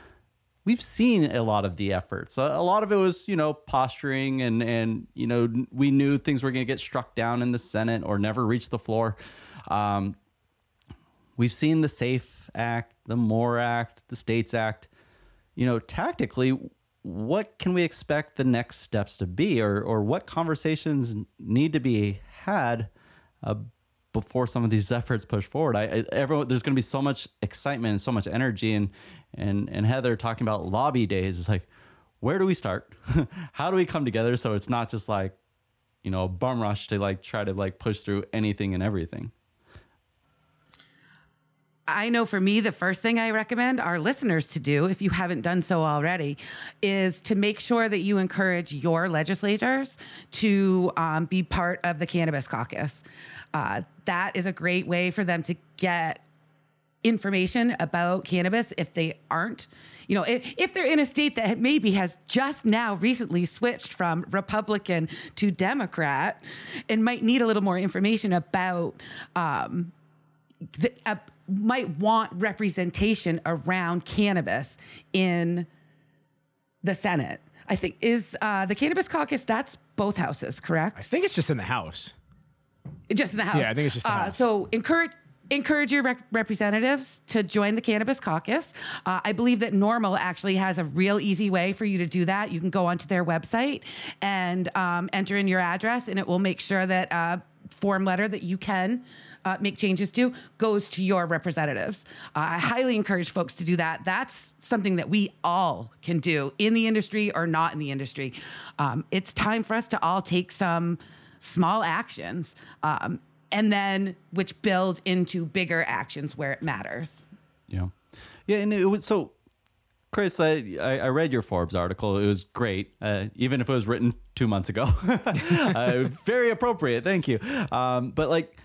we've seen a lot of the efforts. A, a lot of it was, you know, posturing and, and you know, we knew things were going to get struck down in the Senate or never reach the floor. Um We've seen the SAFE Act, the MORE Act, the States Act. You know, tactically, what can we expect the next steps to be, or or what conversations need to be had uh, before some of these efforts push forward? I, I everyone, there's going to be so much excitement and so much energy, and and and Heather talking about lobby days is like, where do we start? How do we come together so it's not just like, you know, a bum rush to like try to like push through anything and everything? I know for me, the first thing I recommend our listeners to do, if you haven't done so already, is to make sure that you encourage your legislators to um, be part of the Cannabis Caucus. Uh, that is a great way for them to get information about cannabis if they aren't, you know, if, if they're in a state that maybe has just now recently switched from Republican to Democrat and might need a little more information about, um, the, uh, might want representation around cannabis in the Senate. I think is uh, the Cannabis Caucus, that's both houses, correct? I think it's just in the House. Just in the House. Yeah, I think it's just in the uh, House. So encourage... Encourage your rec- representatives to join the Cannabis Caucus. Uh, I believe that Normal actually has a real easy way for you to do that. You can go onto their website and um, enter in your address, and it will make sure that uh, form letter that you can uh, make changes to goes to your representatives. Uh, I highly encourage folks to do that. That's something that we all can do in the industry or not in the industry. Um, it's time for us to all take some small actions. Um, And then, which build into bigger actions where it matters. Yeah, yeah, and it was so. Chris, I I read your Forbes article. It was great, uh, even if it was written two months ago. uh, very appropriate, thank you. Um, but like,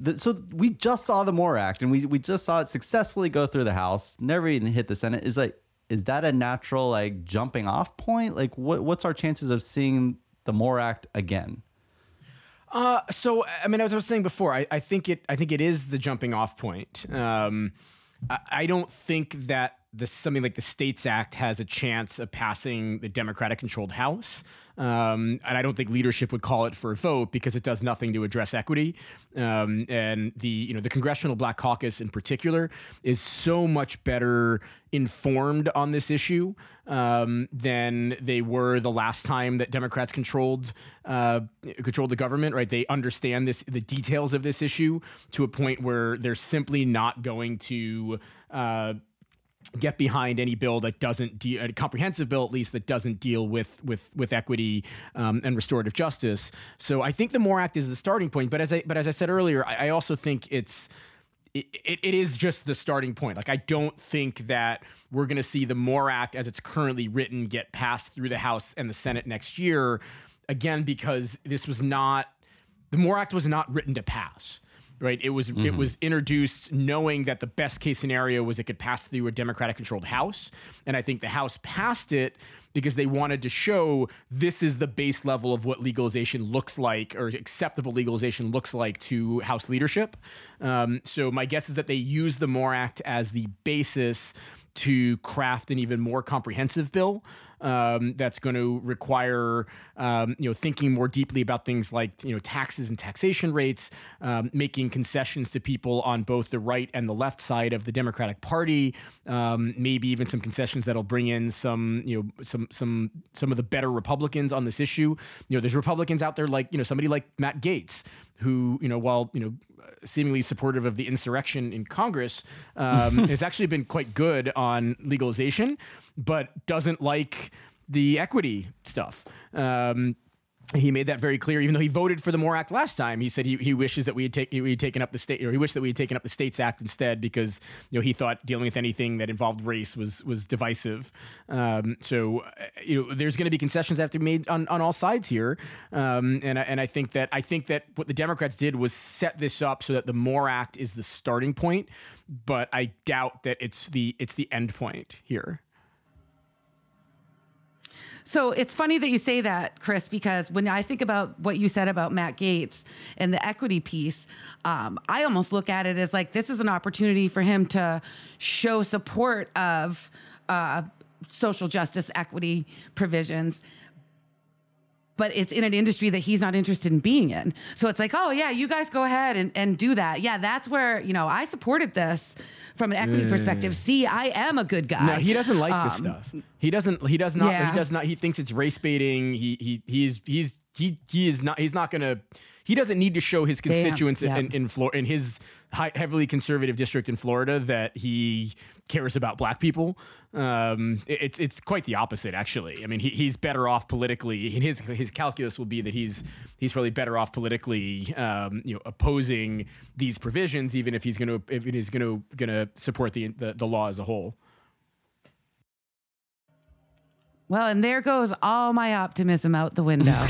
the, so we just saw the MORE Act, and we we just saw it successfully go through the House, never even hit the Senate. Is like, is that a natural like jumping off point? Like, what what's our chances of seeing the MORE Act again? Uh, so, I mean, as I was saying before, I, I think it I think it is the jumping off point. Um, I, I don't think that the, something like the States Act has a chance of passing the Democratic-controlled House. Um, and I don't think leadership would call it for a vote because it does nothing to address equity. Um, and the, you know, the Congressional Black Caucus in particular is so much better informed on this issue um, than they were the last time that Democrats controlled uh, controlled the government, right? They understand this the details of this issue to a point where they're simply not going to... Uh, get behind any bill that doesn't deal, a comprehensive bill at least, that doesn't deal with with with equity um, and restorative justice. So I think the MORE Act is the starting point. But as I but as I said earlier, I, I also think it's it, it, it is just the starting point. Like I don't think that we're going to see the MORE Act as it's currently written get passed through the House and the Senate next year, again because this was not the MORE Act was not written to pass. Right, it was mm-hmm. it was introduced knowing that the best case scenario was it could pass through a Democratic-controlled House, and I think the House passed it because they wanted to show this is the base level of what legalization looks like or acceptable legalization looks like to House leadership. Um, so my guess is that they used the MORE Act as the basis to craft an even more comprehensive bill um, that's going to require, um, you know, thinking more deeply about things like, you know, taxes and taxation rates, um, making concessions to people on both the right and the left side of the Democratic Party, um, maybe even some concessions that'll bring in some, you know, some some some of the better Republicans on this issue. You know, there's Republicans out there like, you know, somebody like Matt Gaetz, who, you know, while, you know, seemingly supportive of the insurrection in Congress, um, has actually been quite good on legalization, but doesn't like the equity stuff. Um, he made that very clear, even though he voted for the MORE Act last time. He said he, he wishes that we had, take, we had taken up the state, or he wished that we had taken up the States Act instead, because, you know, he thought dealing with anything that involved race was was divisive. Um, so, you know, there's going to be concessions that have to be made on, on all sides here, um, and and I think that I think that what the Democrats did was set this up so that the MORE Act is the starting point, but I doubt that it's the it's the end point here. So it's funny that you say that, Chris, because when I think about what you said about Matt Gaetz and the equity piece, um, I almost look at it as like this is an opportunity for him to show support of uh, social justice equity provisions. But it's in an industry that he's not interested in being in. So it's like, oh, yeah, you guys go ahead and, and do that. Yeah, that's where, you know, I supported this from an equity yeah. perspective. See, I am a good guy. No, he doesn't like um, this stuff. He doesn't he does not yeah. he does not he thinks it's race baiting. He he he's he's he he is not he's not going to he doesn't need to show his constituents yeah. in in, Flor- in his high, heavily conservative district in Florida that he cares about black people. Um, it, it's it's quite the opposite, actually. I mean, he, he's better off politically. And his his calculus will be that he's he's probably better off politically, um, you know, opposing these provisions, even if he's going to if he's going to going to support the, the the law as a whole. Well, and there goes all my optimism out the window.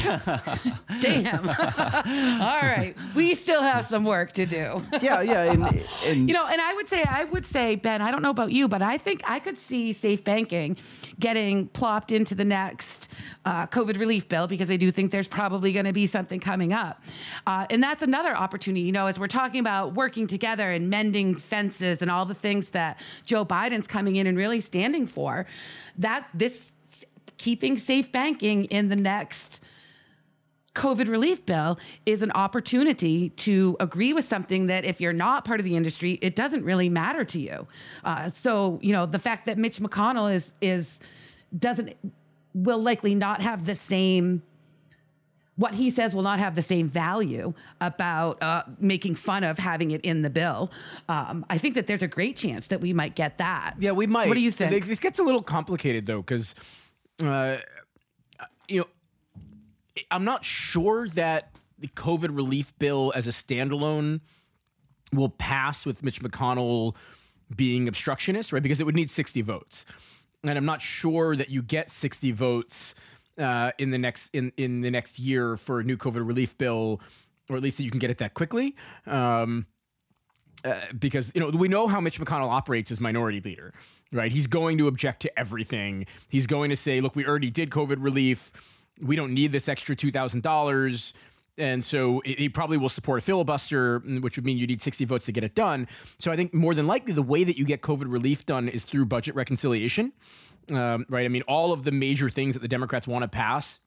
Damn. All right. We still have some work to do. yeah, yeah. And, and you know, and I would say, I would say, Ben, I don't know about you, but I think I could see safe banking getting plopped into the next uh, COVID relief bill, because I do think there's probably going to be something coming up. Uh, and that's another opportunity, you know, as we're talking about working together and mending fences and all the things that Joe Biden's coming in and really standing for, that this... keeping safe banking in the next COVID relief bill is an opportunity to agree with something that if you're not part of the industry, it doesn't really matter to you. Uh, so, you know, the fact that Mitch McConnell is, is, doesn't, will likely not have the same, what he says will not have the same value about uh, making fun of having it in the bill. Um, I think that there's a great chance that we might get that. Yeah, we might. What do you think? This gets a little complicated though, because Uh, you know, I'm not sure that the COVID relief bill as a standalone will pass with Mitch McConnell being obstructionist, right? Because it would need sixty votes. And I'm not sure that you get sixty votes uh, in the next in, in the next year for a new COVID relief bill, or at least that you can get it that quickly. Um, uh, because, you know, we know how Mitch McConnell operates as minority leader. Right. He's going to object to everything. He's going to say, look, we already did COVID relief. We don't need this extra two thousand dollars. And so he probably will support a filibuster, which would mean you need sixty votes to get it done. So I think more than likely the way that you get COVID relief done is through budget reconciliation. Um, right. I mean, all of the major things that the Democrats want to pass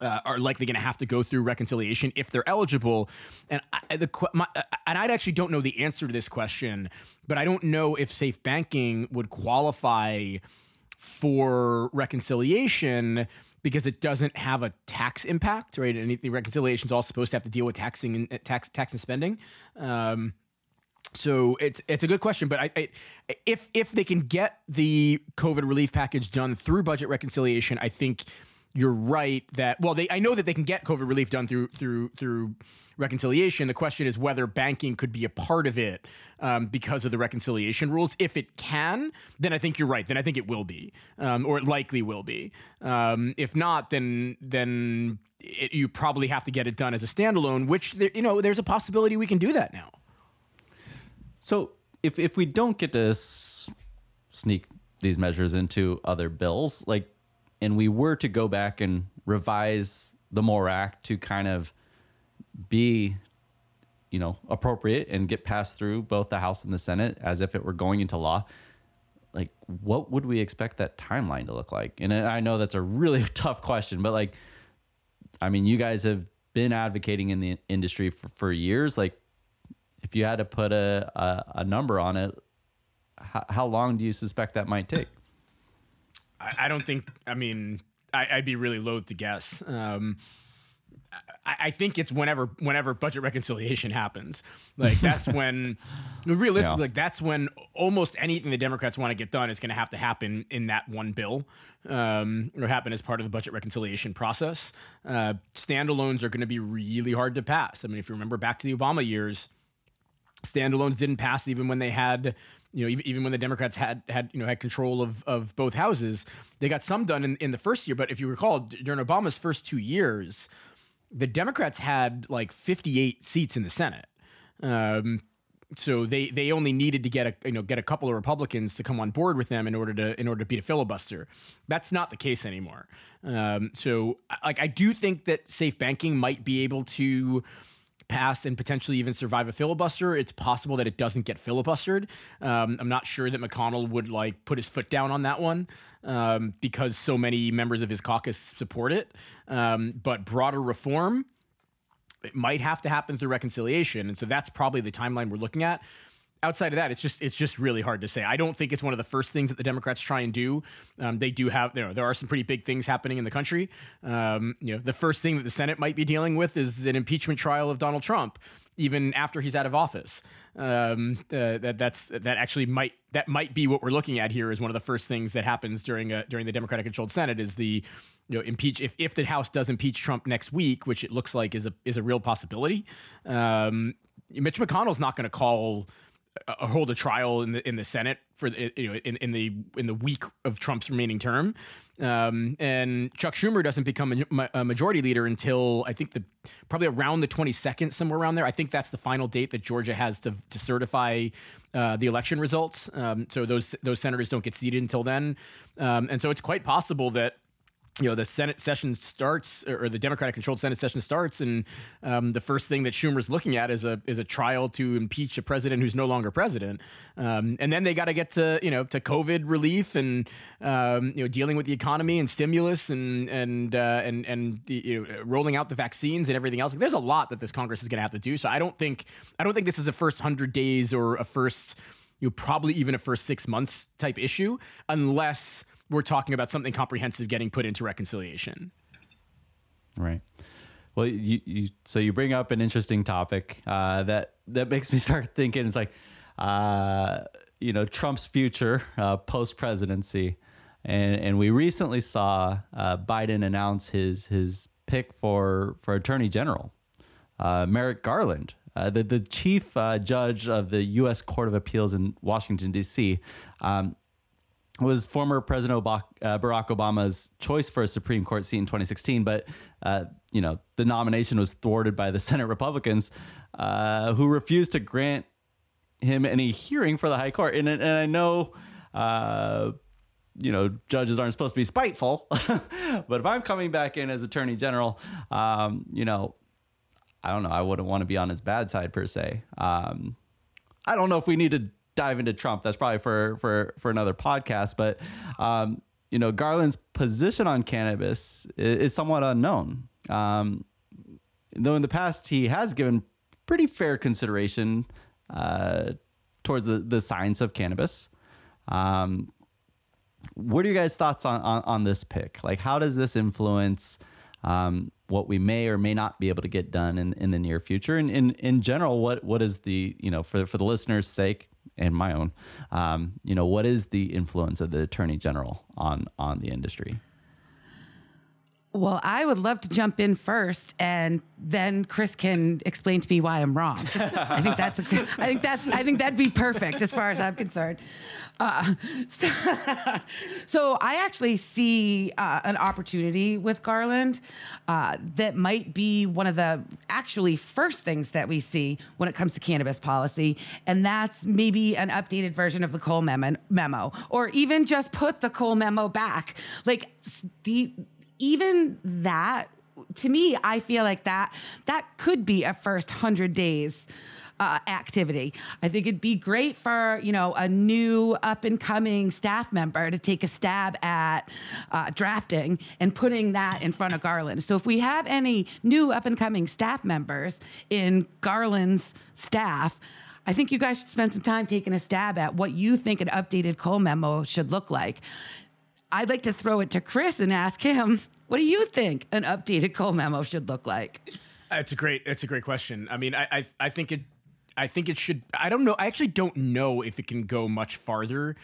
uh, are likely going to have to go through reconciliation if they're eligible. And I, the, my, and I actually don't know the answer to this question, but I don't know if safe banking would qualify for reconciliation because it doesn't have a tax impact, right? And the reconciliation is all supposed to have to deal with taxing and tax, tax and spending. Um, so it's it's a good question, but I, I, if if they can get the COVID relief package done through budget reconciliation, I think you're right that well, they I know that they can get COVID relief done through through through. reconciliation. The question is whether banking could be a part of it um, because of the reconciliation rules. If it can, then I think you're right. Then I think it will be, um, or it likely will be. Um, if not, then then it, you probably have to get it done as a standalone. Which there, you know, there's a possibility we can do that now. So if if we don't get to s- sneak these measures into other bills, like, and we were to go back and revise the MORE Act to kind of be, you know, appropriate and get passed through both the House and the Senate as if it were going into law, like, what would we expect that timeline to look like? And I know that's a really tough question, but like, I mean, you guys have been advocating in the industry for, for years. Like, if you had to put a, a, a number on it, how, how long do you suspect that might take? I, I don't think, I mean, I, I'd be really loath to guess. Um, I think it's whenever whenever budget reconciliation happens. Like, that's when, realistically, yeah. like that's when almost anything the Democrats want to get done is going to have to happen in that one bill, um, or happen as part of the budget reconciliation process. Uh, standalones are going to be really hard to pass. I mean, if you remember back to the Obama years, standalones didn't pass even when they had, you know, even, even when the Democrats had, had, you know, had control of, of both houses. They got some done in, in the first year. But if you recall, during Obama's first two years, the Democrats had like fifty-eight seats in the Senate, um, so they they only needed to get a you know get a couple of Republicans to come on board with them in order to in order to beat a filibuster. That's not the case anymore. Um, so like I do think that safe banking might be able to pass and potentially even survive a filibuster. It's possible that it doesn't get filibustered. Um, I'm not sure that McConnell would like put his foot down on that one um, because so many members of his caucus support it. Um, but broader reform, it might have to happen through reconciliation. And so that's probably the timeline we're looking at. Outside of that, it's just it's just really hard to say. I don't think it's one of the first things that the Democrats try and do. Um, they do have there. You know, there are some pretty big things happening in the country. Um, you know, the first thing that the Senate might be dealing with is an impeachment trial of Donald Trump, even after he's out of office. Um, uh, that that's that actually might that might be what we're looking at here. Is one of the first things that happens during a, during the Democratic controlled Senate is the you know impeach if if the House does impeach Trump next week, which it looks like is a is a real possibility. Um, Mitch McConnell's not going to call. Uh, hold a trial in the in the Senate for the, you know in, in the in the week of Trump's remaining term. Um, and Chuck Schumer doesn't become a, a majority leader until I think the probably around the twenty-second, somewhere around there. I think that's the final date that Georgia has to to certify uh, the election results. Um, so those those senators don't get seated until then, um, and so it's quite possible that, you know, the Senate session starts, or the Democratic-controlled Senate session starts, and um, the first thing that Schumer's looking at is a is a trial to impeach a president who's no longer president. Um, and then they got to get to you know to COVID relief and um, you know dealing with the economy and stimulus and and uh, and and the, you know, rolling out the vaccines and everything else. Like, there's a lot that this Congress is going to have to do. So I don't think I don't think this is a first hundred days or a first you know, probably even a first six months type issue, unless we're talking about something comprehensive getting put into reconciliation. Right. Well, you, you so you bring up an interesting topic uh, that that makes me start thinking. It's like, uh, you know, Trump's future uh, post-presidency, and and we recently saw uh, Biden announce his his pick for for Attorney General, uh, Merrick Garland. Uh, the, the chief uh, judge of the U S Court of Appeals in Washington, D C, um, was former President Obama, uh, Barack Obama's choice for a Supreme Court seat in twenty sixteen. But, uh, you know, the nomination was thwarted by the Senate Republicans uh, who refused to grant him any hearing for the high court. And, and I know, uh, you know, judges aren't supposed to be spiteful, but if I'm coming back in as Attorney General, um, you know, I don't know. I wouldn't want to be on his bad side, per se. Um, I don't know if we need to dive into Trump. That's probably for for for another podcast. But, um, you know, Garland's position on cannabis is, is somewhat unknown, um, though in the past he has given pretty fair consideration uh, towards the, the science of cannabis. Um, what are you guys' thoughts on, on, on this pick? Like, how does this influence um, what we may or may not be able to get done in, in the near future? And in, in general, what what is the, you know, for for the listeners' sake, and my own, um, you know, what is the influence of the Attorney General on on the industry? Well, I would love to jump in first, and then Chris can explain to me why I'm wrong. I think that's a, I think that's I think that'd be perfect as far as I'm concerned. Uh, so, so I actually see uh, an opportunity with Garland uh, that might be one of the actually first things that we see when it comes to cannabis policy, and that's maybe an updated version of the Cole Memo, memo or even just put the Cole Memo back, like the. Even that, to me, I feel like that that could be a first hundred days uh, activity. I think it'd be great for, you know, a new up and coming staff member to take a stab at uh, drafting and putting that in front of Garland. So if we have any new up and coming staff members in Garland's staff, I think you guys should spend some time taking a stab at what you think an updated Cole Memo should look like. I'd like to throw it to Chris and ask him, what do you think an updated Cole Memo should look like? It's a great, it's a great question. I mean, I, I, I think it, I think it should. I don't know. I actually don't know if it can go much farther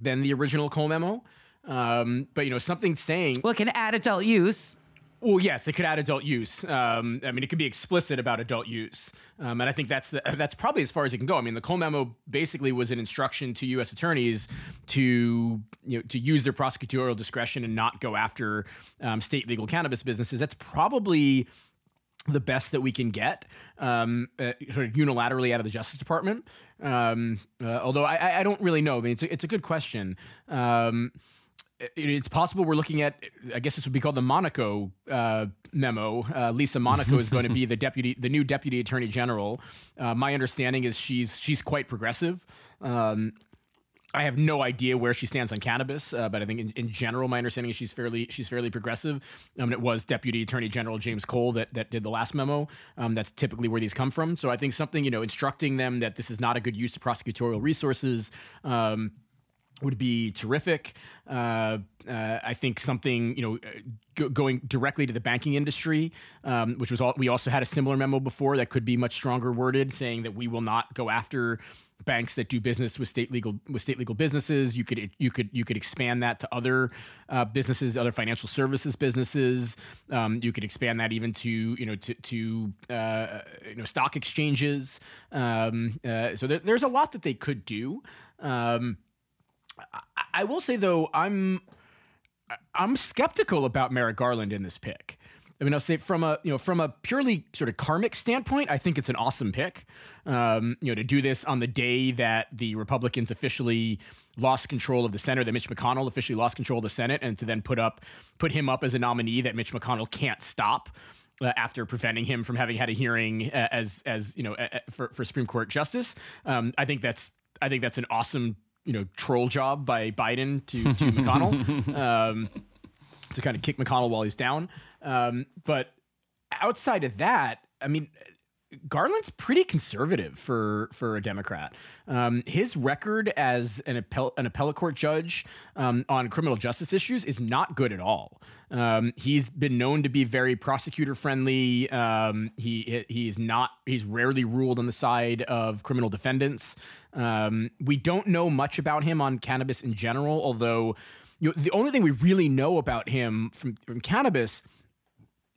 than the original Cole Memo. Um, but you know, something saying, well, it can add adult use. Well, yes, it could add adult use. Um, I mean, it could be explicit about adult use. Um, and I think that's the, that's probably as far as it can go. I mean, the Cole Memo basically was an instruction to U S attorneys to you know to use their prosecutorial discretion and not go after um, state legal cannabis businesses. That's probably the best that we can get um, uh, sort of unilaterally out of the Justice Department. Um, uh, although I, I don't really know. I mean, it's a, it's a good question. Um It's possible we're looking at, I guess this would be called the Monaco uh, memo. Uh, Lisa Monaco is going to be the deputy, the new deputy attorney general. Uh, my understanding is she's she's quite progressive. Um, I have no idea where she stands on cannabis, uh, but I think in, in general, my understanding is she's fairly she's fairly progressive. Um, it was Deputy Attorney General James Cole that, that did the last memo. Um, that's typically where these come from. So I think something, you know, instructing them that this is not a good use of prosecutorial resources, um, would be terrific. Uh, uh, I think something, you know, go- going directly to the banking industry, um, which was all, we also had a similar memo before that could be much stronger worded, saying that we will not go after banks that do business with state legal with state legal businesses. You could you could you could expand that to other uh, businesses, other financial services businesses. Um, you could expand that even to you know to to uh, you know stock exchanges. Um, uh, so there, there's a lot that they could do. Um, I will say, though, I'm I'm skeptical about Merrick Garland in this pick. I mean, I'll say from a, you know, from a purely sort of karmic standpoint, I think it's an awesome pick, um, you know, to do this on the day that the Republicans officially lost control of the Senate, that Mitch McConnell officially lost control of the Senate, and to then put up, put him up as a nominee that Mitch McConnell can't stop uh, after preventing him from having had a hearing uh, as, as, you know, uh, for, for Supreme Court justice. Um, I think that's, I think that's an awesome, you know, troll job by Biden to, to McConnell, um, to kind of kick McConnell while he's down. Um, but outside of that, I mean, Garland's pretty conservative for, for a Democrat. Um, his record as an appellate, an appellate court judge um, on criminal justice issues is not good at all. Um, he's been known to be very prosecutor friendly. Um, he he is not. He's rarely ruled on the side of criminal defendants. Um, we don't know much about him on cannabis in general, although you know, the only thing we really know about him from, from cannabis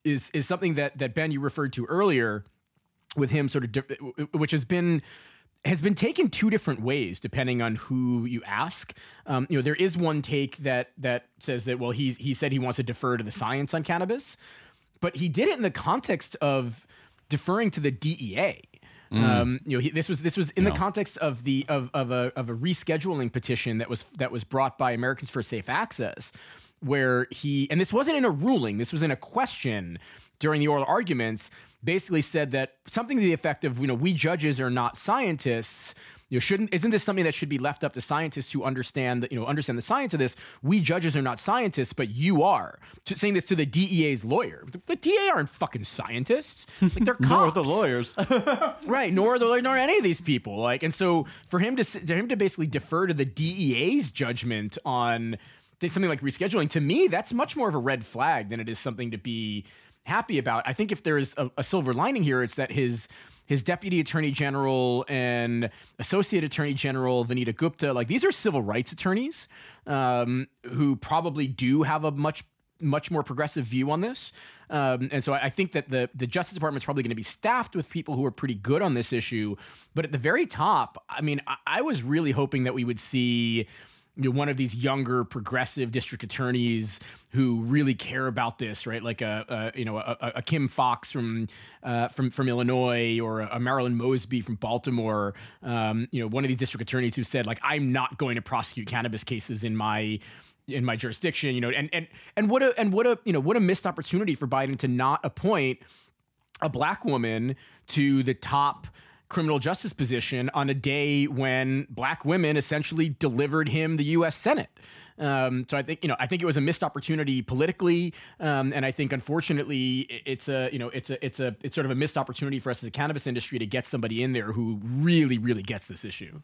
is is something that that Ben you referred to earlier with him sort of di- which has been has been taken two different ways depending on who you ask. Um, you know, there is one take that that says that well he's he said he wants to defer to the science on cannabis, but he did it in the context of deferring to the D E A. Mm. Um, you know, he, this was this was in no. the context of the of of a of a rescheduling petition that was that was brought by Americans for Safe Access, where he, and this wasn't in a ruling, this was in a question during the oral arguments, basically said that something to the effect of, you know, we judges are not scientists, you know, shouldn't, isn't this something that should be left up to scientists who understand, the, you know, understand the science of this? We judges are not scientists, but you are. To, saying this to the D E A's lawyer. The, the D E A aren't fucking scientists. Like, they're cops. Nor are the lawyers. Right, nor are the lawyers, nor any of these people. Like, and so for him to, for him to basically defer to the D E A's judgment on something like rescheduling, to me, that's much more of a red flag than it is something to be happy about. I think if there is a, a silver lining here, it's that his his deputy attorney general and associate attorney general, Vanita Gupta, like these are civil rights attorneys um, who probably do have a much, much more progressive view on this. Um, and so I, I think that the, the Justice Department is probably going to be staffed with people who are pretty good on this issue. But at the very top, I mean, I, I was really hoping that we would see, you know, one of these younger progressive district attorneys who really care about this, right? Like a, a you know a, a Kim Fox from uh, from from Illinois or a Marilyn Mosby from Baltimore. Um, you know, one of these district attorneys who said like, I'm not going to prosecute cannabis cases in my in my jurisdiction. You know, and and and what a and what a you know what a missed opportunity for Biden to not appoint a black woman to the top criminal justice position on a day when black women essentially delivered him the U S Senate. Um, so I think, you know, I think it was a missed opportunity politically. Um, and I think, unfortunately, it's a, you know, it's a, it's a, it's sort of a missed opportunity for us as a cannabis industry to get somebody in there who really, really gets this issue.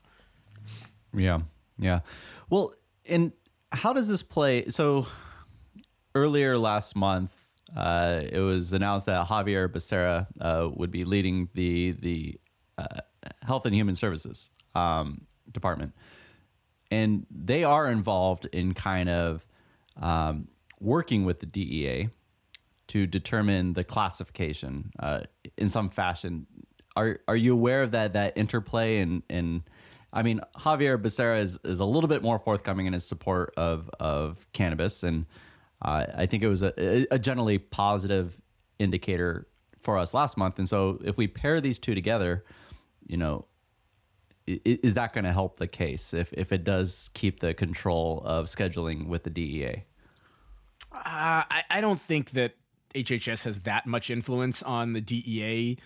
Yeah. Yeah. Well, and how does this play? So earlier last month, uh, it was announced that Javier Becerra uh, would be leading the, the, Uh, Health and Human Services um, Department, and they are involved in kind of um, working with the D E A to determine the classification uh, in some fashion. Are are you aware of that that interplay? And and I mean, Javier Becerra is, is a little bit more forthcoming in his support of of cannabis, and uh, I think it was a, a generally positive indicator for us last month. And so if we pair these two together, you know, is that going to help the case if, if it does keep the control of scheduling with the D E A? Uh, I, I don't think that H H S has that much influence on the D E A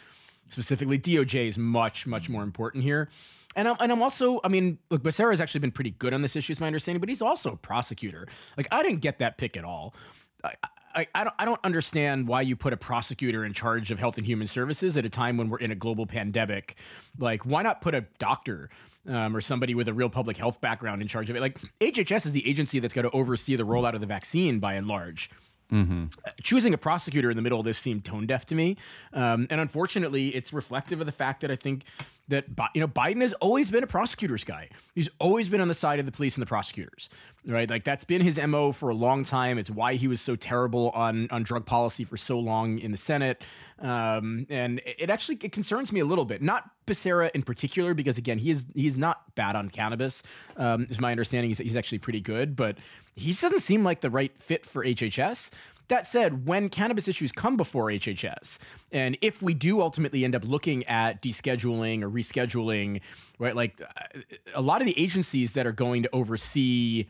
specifically. D O J is much, much more important here. And I'm, and I'm also, I mean, look, Becerra's actually been pretty good on this issue, is my understanding, but he's also a prosecutor. Like, I didn't get that pick at all. I, I, I don't I don't understand why you put a prosecutor in charge of Health and Human Services at a time when we're in a global pandemic. Like, why not put a doctor um, or somebody with a real public health background in charge of it? Like, H H S is the agency that's got to oversee the rollout of the vaccine by and large. Mm-hmm. Uh, choosing a prosecutor in the middle of this seemed tone deaf to me. Um, and unfortunately, it's reflective of the fact that I think that, you know, Biden has always been a prosecutor's guy. He's always been on the side of the police and the prosecutors, right? Like, that's been his M O for a long time. It's why he was so terrible on, on drug policy for so long in the Senate. Um, and it actually, it concerns me a little bit, not Becerra in particular, because again, he is, he's not bad on cannabis. Um, is my understanding is that he's actually pretty good, but he just doesn't seem like the right fit for H H S. That said, when cannabis issues come before H H S, and if we do ultimately end up looking at descheduling or rescheduling, right, like a lot of the agencies that are going to oversee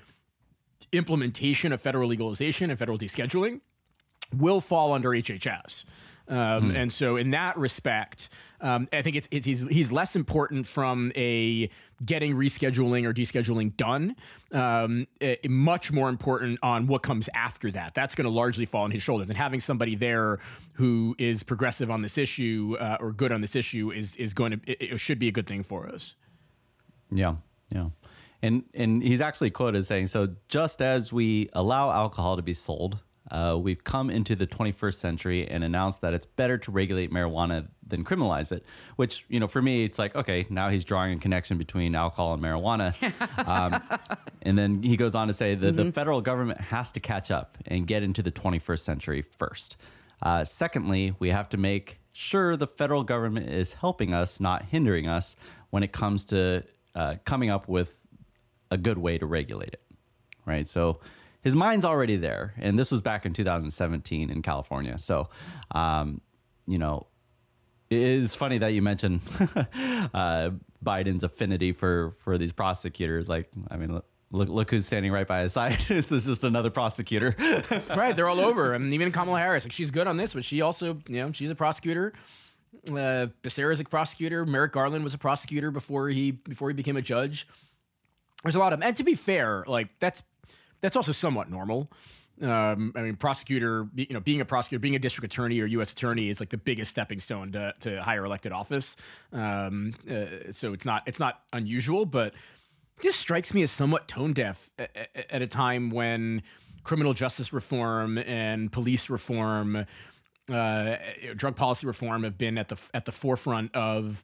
implementation of federal legalization and federal descheduling will fall under H H S. Um, hmm. And so in that respect, um, I think it's, it's he's, he's less important from a getting rescheduling or descheduling done, um, it, much more important on what comes after that. That's going to largely fall on his shoulders. And having somebody there who is progressive on this issue uh, or good on this issue is is going to it, it should be a good thing for us. Yeah, yeah. And, and he's actually quoted as saying, so just as we allow alcohol to be sold, Uh, we've come into the twenty-first century and announced that it's better to regulate marijuana than criminalize it, which, you know, for me, it's like, okay, now he's drawing a connection between alcohol and marijuana. Um, and then he goes on to say that mm-hmm. the federal government has to catch up and get into the twenty-first century first. Uh, secondly, we have to make sure the federal government is helping us, not hindering us, when it comes to uh, coming up with a good way to regulate it, right? So his mind's already there, and this was back in two thousand seventeen in California. So, um, you know, it's funny that you mentioned uh, Biden's affinity for for these prosecutors. Like, I mean, look look who's standing right by his side. This is just another prosecutor. Right, they're all over. I mean, even Kamala Harris, like, she's good on this, but she also, you know, she's a prosecutor. Uh, Becerra's a prosecutor. Merrick Garland was a prosecutor before he before he became a judge. There's a lot of, and to be fair, like that's. That's also somewhat normal. Um, I mean, prosecutor, you know, being a prosecutor, being a district attorney or U S attorney is like the biggest stepping stone to, to higher elected office. Um, uh, so it's not it's not unusual, but this strikes me as somewhat tone deaf at, at a time when criminal justice reform and police reform, uh, drug policy reform have been at the at the forefront of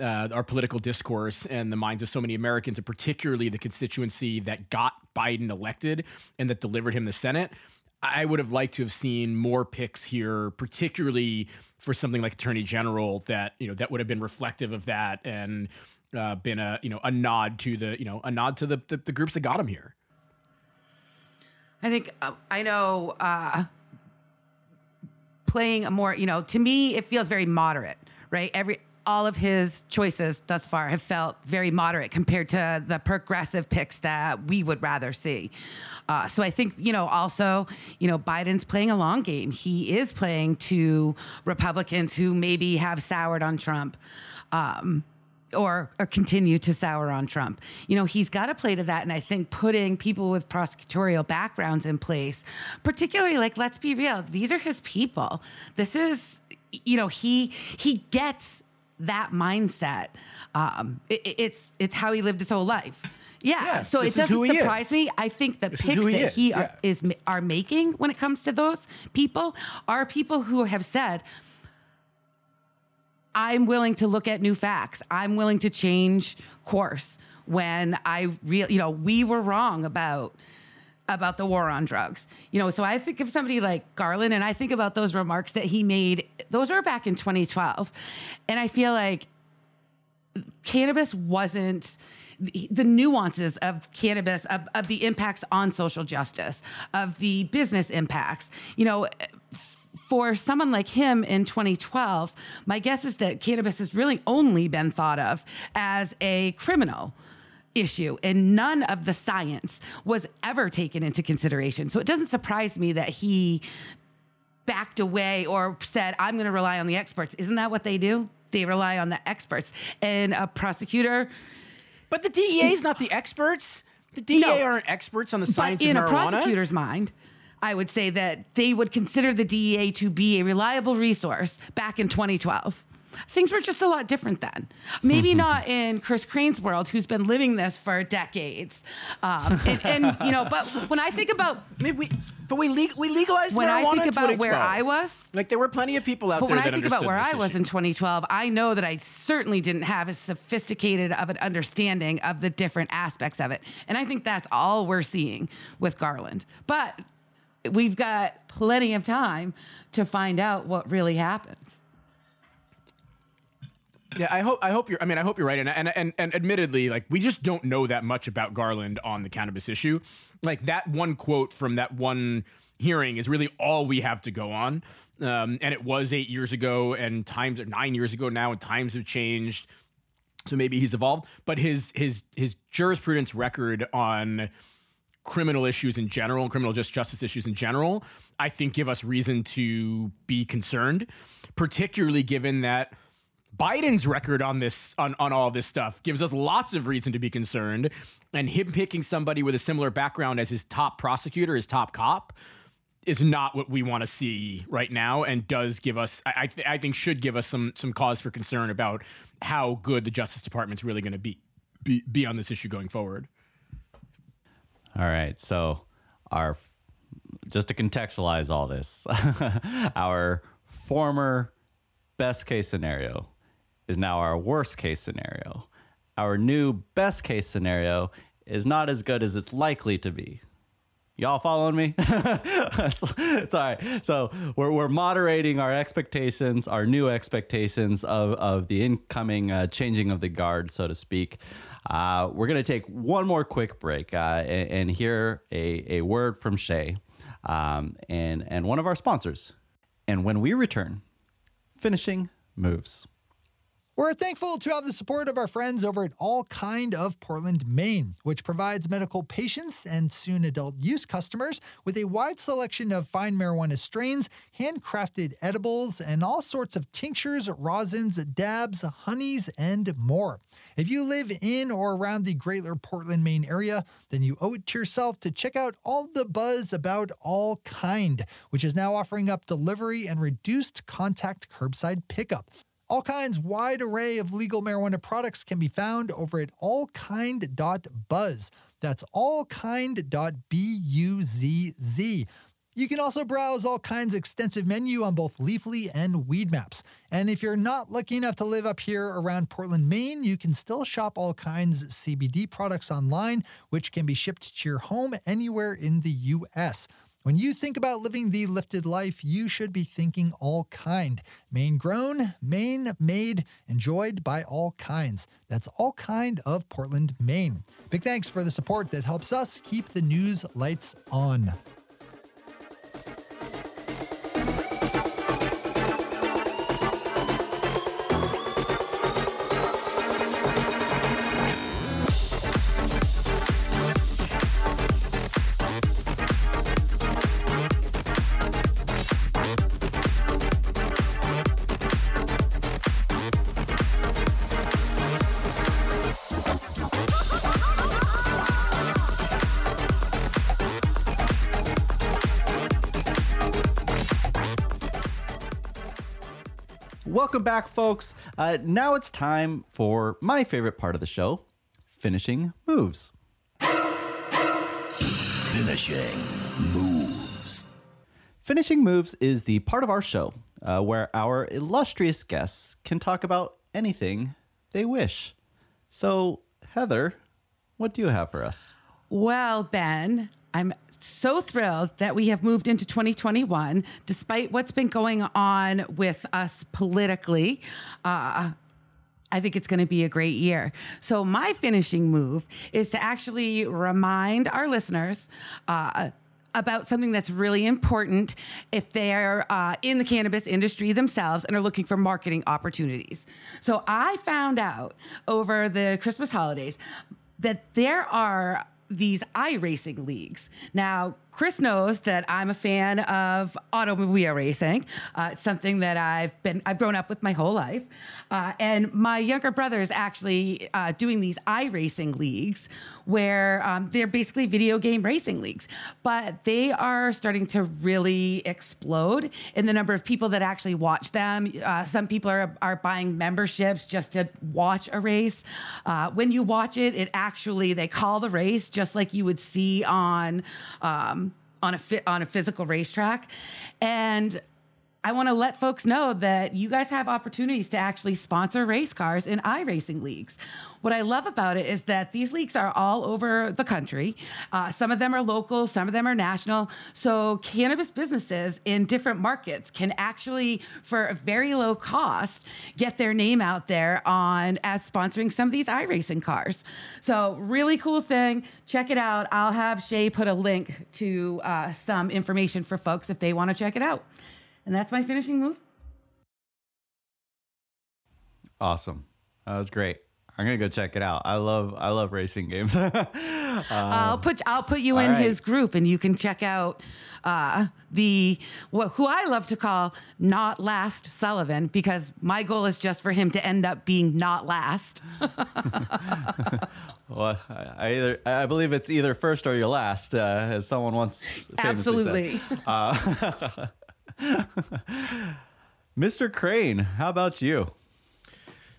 Uh, our political discourse and the minds of so many Americans, and particularly the constituency that got Biden elected and that delivered him the Senate. I would have liked to have seen more picks here, particularly for something like Attorney General, that, you know, that would have been reflective of that and uh, been a, you know, a nod to the, you know, a nod to the the, the groups that got him here. I think uh, I know uh, playing a more, you know, to me, it feels very moderate, right? Every All of his choices thus far have felt very moderate compared to the progressive picks that we would rather see. Uh, so I think, you know, also, you know, Biden's playing a long game. He is playing to Republicans who maybe have soured on Trump, um, or, or continue to sour on Trump. You know, he's got to play to that. And I think putting people with prosecutorial backgrounds in place, particularly, like, let's be real, these are his people. This is, you know, he, he gets that mindset. Um, it, it's it's how he lived his whole life. Yeah. yeah so it doesn't surprise me. I think the this picks he that is. he yeah. are, is are making when it comes to those people are people who have said, I'm willing to look at new facts. I'm willing to change course when I real, you know, we were wrong about about the war on drugs. You know, so I think of somebody like Garland, and I think about those remarks that he made. Those were back in twenty twelve. And I feel like cannabis wasn't the nuances of cannabis, of, of the impacts on social justice, of the business impacts. You know, for someone like him in twenty twelve, my guess is that cannabis has really only been thought of as a criminal issue, and none of the science was ever taken into consideration. So it doesn't surprise me that he backed away or said, I'm going to rely on the experts. Isn't that what they do? They rely on the experts. And a prosecutor... But the D E A is not the experts. The D E A no, aren't experts on the science of marijuana. But in a prosecutor's mind, I would say that they would consider the D E A to be a reliable resource back in twenty twelve. things were just a lot different then. Maybe not in Chris Crane's world, who's been living this for decades. Um, and, and, you know, but when I think about... I mean, we, but we, le- we legalized when marijuana in twenty twelve. When I think about where I was... Like, there were plenty of people out there that understood this issue. But when I think about where I was in twenty twelve, I know that I certainly didn't have as sophisticated of an understanding of the different aspects of it. And I think that's all we're seeing with Garland. But we've got plenty of time to find out what really happens. Yeah, I hope I hope you're. I mean, I hope you're right. And and and, and admittedly, like, we just don't know that much about Garland on the cannabis issue. Like, that one quote from that one hearing is really all we have to go on. Um, and it was eight years ago, and times are nine years ago now, and times have changed. So maybe he's evolved. But his his his jurisprudence record on criminal issues in general, criminal just justice issues in general, I think give us reason to be concerned, particularly given that Biden's record on this, on, on all this stuff, gives us lots of reason to be concerned. And him picking somebody with a similar background as his top prosecutor, his top cop, is not what we want to see right now, and does give us, I, th- I think, should give us some some cause for concern about how good the Justice Department's really going to be, be be on this issue going forward. All right, so our just to contextualize all this, our former best case scenario is now our worst case scenario. Our new best case scenario is not as good as it's likely to be. Y'all following me? it's, it's all right. So we're we're moderating our expectations, our new expectations of, of the incoming uh, changing of the guard, so to speak. Uh, we're going to take one more quick break uh, and, and hear a, a word from Shay um, and, and one of our sponsors. And when we return, finishing moves. We're thankful to have the support of our friends over at All Kind of Portland, Maine, which provides medical patients and soon adult use customers with a wide selection of fine marijuana strains, handcrafted edibles, and all sorts of tinctures, rosins, dabs, honeys, and more. If you live in or around the greater Portland, Maine area, then you owe it to yourself to check out all the buzz about All Kind, which is now offering up delivery and reduced contact curbside pickup. All Kind's wide array of legal marijuana products can be found over at all kind dot buzz. That's all kind dot buzz. You can also browse All Kind's extensive menu on both Leafly and Weed Maps. And if you're not lucky enough to live up here around Portland, Maine, you can still shop All Kind's C B D products online, which can be shipped to your home anywhere in the U S. When you think about living the lifted life, you should be thinking All Kind. Maine grown, Maine made, enjoyed by all kinds. That's All Kind of Portland, Maine. Big thanks for the support that helps us keep the news lights on. Welcome back, folks. Uh, now it's time for my favorite part of the show, finishing moves. Finishing moves. Finishing moves is the part of our show uh, where our illustrious guests can talk about anything they wish. So, Heather, what do you have for us? Well, Ben, I'm so thrilled that we have moved into twenty twenty-one, despite what's been going on with us politically. Uh, I think it's going to be a great year. So my finishing move is to actually remind our listeners uh, about something that's really important if they're uh, in the cannabis industry themselves and are looking for marketing opportunities. So I found out over the Christmas holidays that there are these iRacing leagues. Now, Chris knows that I'm a fan of automobile racing. Uh, it's something that I've been, I've grown up with my whole life. Uh, and my younger brother is actually uh, doing these iRacing leagues where um, they're basically video game racing leagues, but they are starting to really explode in the number of people that actually watch them. Uh, some people are, are buying memberships just to watch a race. Uh, when you watch it, it actually, they call the race just like you would see on, um, on a fi- on a physical racetrack. And I want to let folks know that you guys have opportunities to actually sponsor race cars in iRacing leagues. What I love about it is that these leagues are all over the country. Uh, some of them are local, some of them are national. So cannabis businesses in different markets can actually, for a very low cost, get their name out there on as sponsoring some of these iRacing cars. So really cool thing. Check it out. I'll have Shay put a link to uh, some information for folks if they want to check it out. And that's my finishing move. Awesome. That was great. I'm going to go check it out. I love I love racing games. um, I'll put I'll put you in right. his group and you can check out uh, the wh- who I love to call Not Last Sullivan, because my goal is just for him to end up being not last. Well, I either I believe it's either first or your last, uh, as someone once famously said. Absolutely. Uh, Mister Crane, how about you?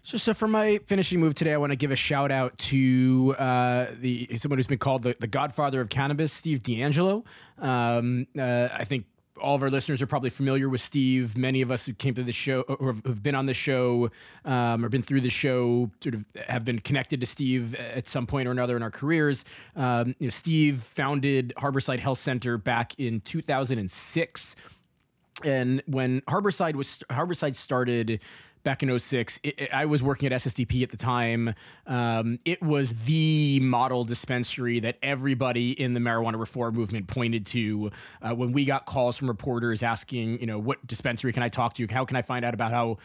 So, so for my finishing move today, I want to give a shout out to uh, the someone who's been called the, the Godfather of Cannabis, Steve D'Angelo. Um, uh, I think all of our listeners are probably familiar with Steve. Many of us who came to the show or have been on the show um, or been through the show sort of have been connected to Steve at some point or another in our careers. Um, you know, Steve founded Harborside Health Center back in two thousand six. And when Harborside was Harborside started back in oh six, it, it, I was working at S S D P at the time. Um, it was the model dispensary that everybody in the marijuana reform movement pointed to uh, when we got calls from reporters asking, you know, what dispensary can I talk to? How can I find out about how,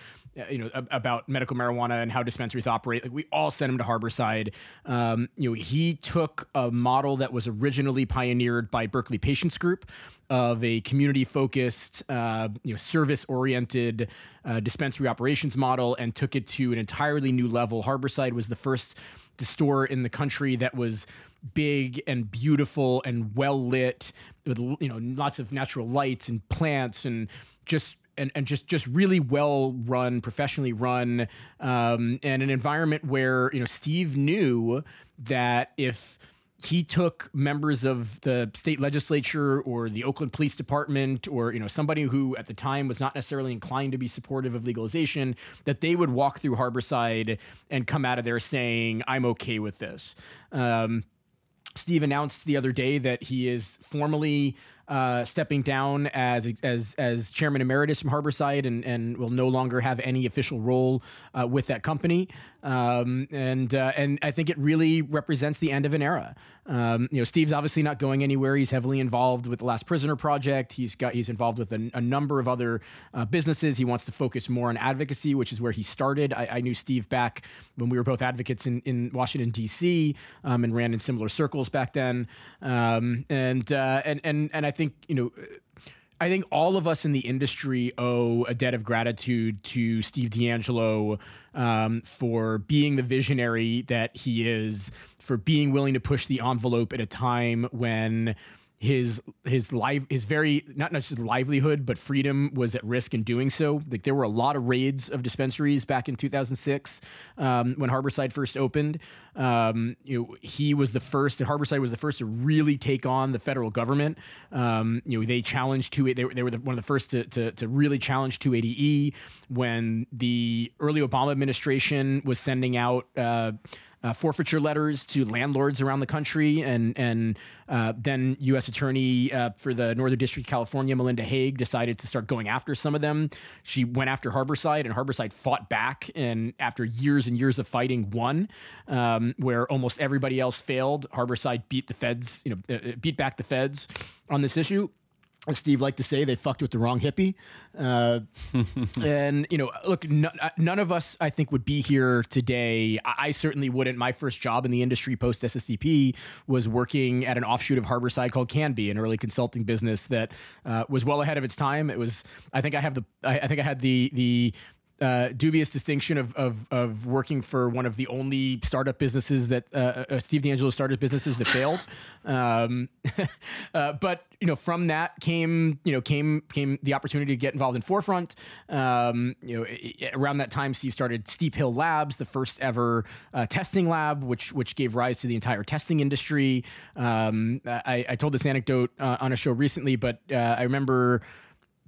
you know, about medical marijuana and how dispensaries operate? Like, we all sent him to Harborside. Um, you know, he took a model that was originally pioneered by Berkeley Patients Group, of a community-focused, uh, you know, service-oriented uh, dispensary operations model, and took it to an entirely new level. Harborside was the first store in the country that was big and beautiful and well lit, with, you know, lots of natural lights and plants, and just and, and just just really well run, professionally run, um, and an environment where, you know, Steve knew that if he took members of the state legislature or the Oakland Police Department or, you know, somebody who at the time was not necessarily inclined to be supportive of legalization, that they would walk through Harborside and come out of there saying, I'm okay with this. Um, Steve announced the other day that he is formally uh, stepping down as as as chairman emeritus from Harborside and, and will no longer have any official role uh, with that company. Um, and uh, and I think it really represents the end of an era. Um, you know, Steve's obviously not going anywhere. He's heavily involved with the Last Prisoner Project. He's got he's involved with a, a number of other uh, businesses. He wants to focus more on advocacy, which is where he started. I, I knew Steve back when we were both advocates in, in Washington, D C, um, and ran in similar circles back then. Um, and, uh, and and and I think I think, you know, I think all of us in the industry owe a debt of gratitude to Steve D'Angelo um, for being the visionary that he is, for being willing to push the envelope at a time when his his life his very not not just livelihood but freedom was at risk in doing so. Like, there were a lot of raids of dispensaries back in two thousand six um, when Harborside first opened. Um, you know, he was the first, and Harborside was the first to really take on the federal government. Um, you know, they challenged two they were they were the, one of the first to to, to really challenge two eighty E when the early Obama administration was sending out Uh, Uh, forfeiture letters to landlords around the country, and and uh, then U S Attorney uh, for the Northern District of California, Melinda Haig, decided to start going after some of them. She went after Harborside, and Harborside fought back, and after years and years of fighting, won. Um, where almost everybody else failed, Harborside beat the feds, you know, uh, beat back the feds on this issue. as Steve liked to say, they fucked with the wrong hippie. Uh, and, you know, look, no, none of us, I think, would be here today. I, I certainly wouldn't. My first job in the industry post-S S D P was working at an offshoot of Harborside called Canopy, an early consulting business that uh, was well ahead of its time. It was, I think I have the, I, I think I had the, the, Uh, dubious distinction of, of of working for one of the only startup businesses that uh, uh, Steve D'Angelo started businesses that failed, um, uh, but you know from that came you know came came the opportunity to get involved in Forefront. Um, you know it, around that time, Steve started Steep Hill Labs, the first ever uh, testing lab, which which gave rise to the entire testing industry. Um, I, I told this anecdote uh, on a show recently, but uh, I remember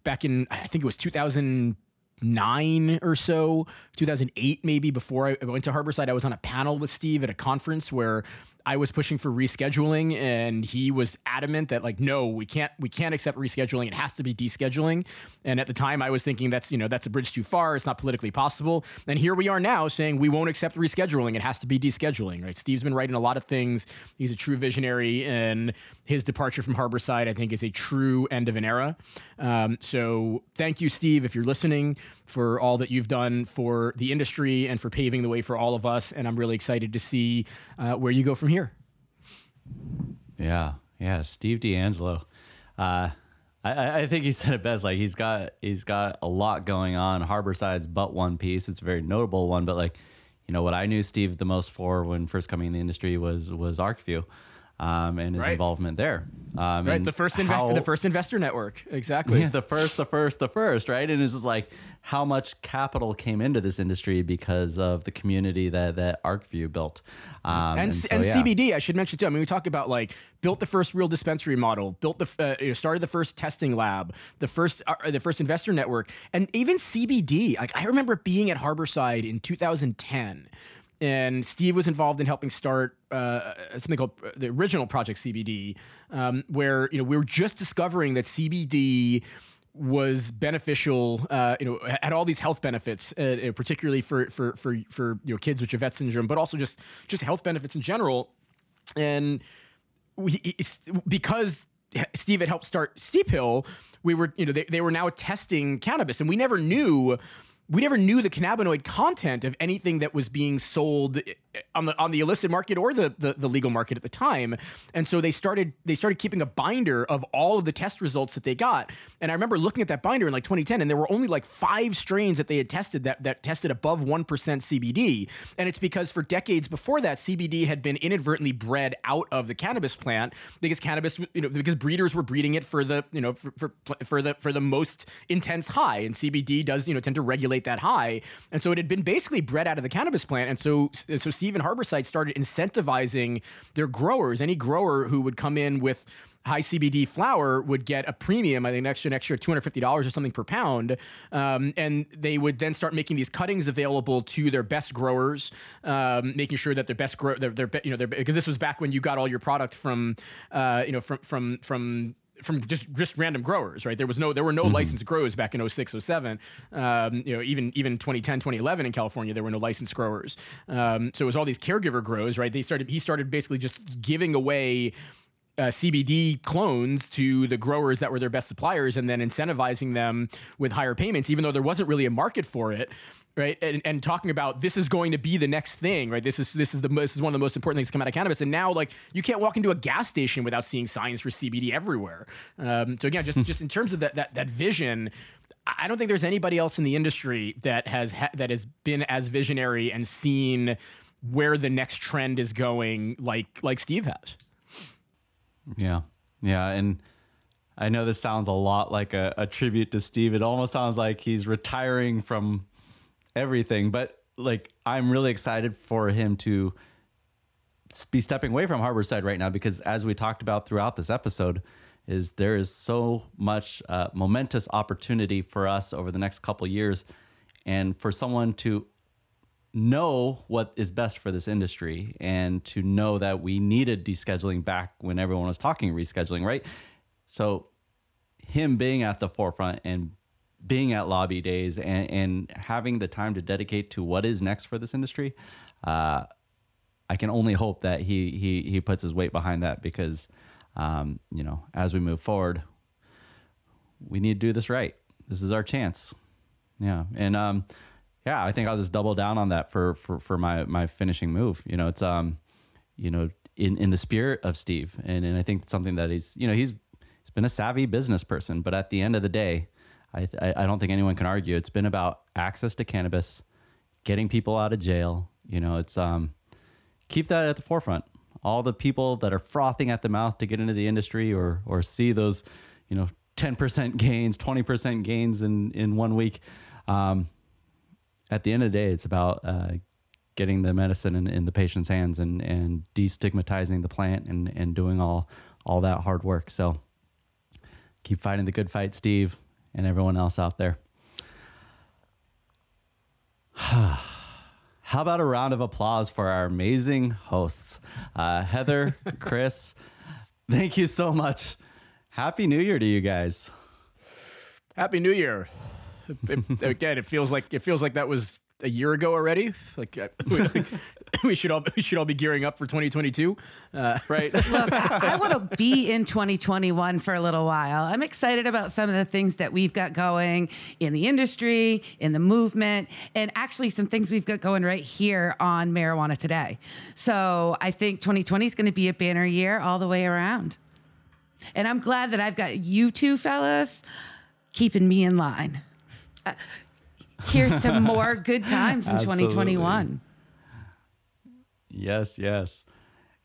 back in I think it was two thousand nine or so, two thousand eight maybe, before I went to Harborside, I was on a panel with Steve at a conference where I was pushing for rescheduling, and he was adamant that like, no, we can't, we can't accept rescheduling. It has to be descheduling. And at the time I was thinking that's, you know, that's a bridge too far. It's not politically possible. And here we are now saying we won't accept rescheduling. It has to be descheduling, right? Steve's been writing a lot of things. He's a true visionary, and his departure from Harborside, I think, is a true end of an era. Um, so thank you, Steve, if you're listening, for all that you've done for the industry and for paving the way for all of us. And I'm really excited to see uh, where you go from here. Yeah. Yeah. Steve D'Angelo. Uh, I, I think he said it best. Like he's got, he's got a lot going on. Harborside's but one piece. It's a very notable one, but like, you know, what I knew Steve the most for when first coming in the industry was, was ArcView, um, and his right. involvement there. Um, right. The first, inve- how, the first investor network. Exactly. Yeah, the first, the first, the first, right. And it's just like how much capital came into this industry because of the community that, that ArcView built. Um, and and, so, and yeah. C B D, I should mention too. I mean, we talk about like built the first real dispensary model, built the, uh, you know, started the first testing lab, the first, uh, the first investor network, and even C B D. Like I remember being at Harborside in two thousand ten, and Steve was involved in helping start uh, something called the original Project C B D, um, where you know we were just discovering that C B D was beneficial, uh, you know, had all these health benefits, uh, particularly for for for for you know kids with Dravet syndrome, but also just just health benefits in general. And we, because Steve had helped start Steep Hill, we were you know they, they were now testing cannabis, and we never knew. We never knew the cannabinoid content of anything that was being sold on the on the illicit market or the, the the legal market at the time, and so they started they started keeping a binder of all of the test results that they got. And I remember looking at that binder in like twenty ten, and there were only like five strains that they had tested that that tested above one percent C B D. And it's because for decades before that, C B D had been inadvertently bred out of the cannabis plant because cannabis, you know, because breeders were breeding it for the you know for for, for the for the most intense high, and C B D does you know tend to regulate that high. And so it had been basically bred out of the cannabis plant. And so so Steve and Harborside started incentivizing their growers. Any grower who would come in with high C B D flower would get a premium, I think an extra, an extra two hundred fifty dollars or something per pound. Um, and they would then start making these cuttings available to their best growers, um, making sure that their best grow, their, their, you know, their, because this was back when you got all your product from, uh, you know, from, from, from, from just, just random growers, right? There was no, there were no mm-hmm. licensed growers back in oh six, oh seven. Um, you know, even, even twenty ten, twenty eleven in California, there were no licensed growers. Um, so it was all these caregiver grows, right? They started, he started basically just giving away Uh, C B D clones to the growers that were their best suppliers, and then incentivizing them with higher payments, even though there wasn't really a market for it, right? And, and talking about this is going to be the next thing, right? This is this is the this is one of the most important things to come out of cannabis. And now, like, you can't walk into a gas station without seeing signs for C B D everywhere. Um, so again, just just in terms of that that that vision, I don't think there's anybody else in the industry that has ha- that has been as visionary and seen where the next trend is going, like like Steve has. Yeah. Yeah. And I know this sounds a lot like a, a tribute to Steve. It almost sounds like he's retiring from everything, but like, I'm really excited for him to be stepping away from Harborside right now, because as we talked about throughout this episode, is there is so much uh, momentous opportunity for us over the next couple of years, and for someone to know what is best for this industry, and to know that we needed descheduling back when everyone was talking rescheduling, right? So him being at the forefront and being at lobby days and, and having the time to dedicate to what is next for this industry, uh, I can only hope that he he he puts his weight behind that, because, um, you know, as we move forward, we need to do this right. This is our chance. Yeah. And, um, yeah, I think I'll just double down on that for, for, for my, my finishing move. You know, it's, um, you know, in, in the spirit of Steve. And, and I think something that he's, you know, he's, he's been a savvy business person, but at the end of the day, I, I, I don't think anyone can argue. It's been about access to cannabis, getting people out of jail. You know, it's, um, keep that at the forefront. All the people that are frothing at the mouth to get into the industry or, or see those, you know, ten percent gains, twenty percent gains in, in one week. Um, At the end of the day, it's about uh, getting the medicine in, in the patient's hands and, and destigmatizing the plant and, and doing all all that hard work. So keep fighting the good fight, Steve, and everyone else out there. How about a round of applause for our amazing hosts? Uh, Heather, Chris, thank you so much. Happy New Year to you guys. Happy New Year. It, again, it feels like it feels like that was a year ago already. Like, uh, we, like we should all we should all be gearing up for twenty twenty-two, uh, right? Look, I, I want to be in twenty twenty-one for a little while. I'm excited about some of the things that we've got going in the industry, in the movement, and actually some things we've got going right here on Marijuana Today. So I think twenty twenty is going to be a banner year all the way around, and I'm glad that I've got you two fellas keeping me in line. Uh, here's some more good times in twenty twenty-one. Yes, yes.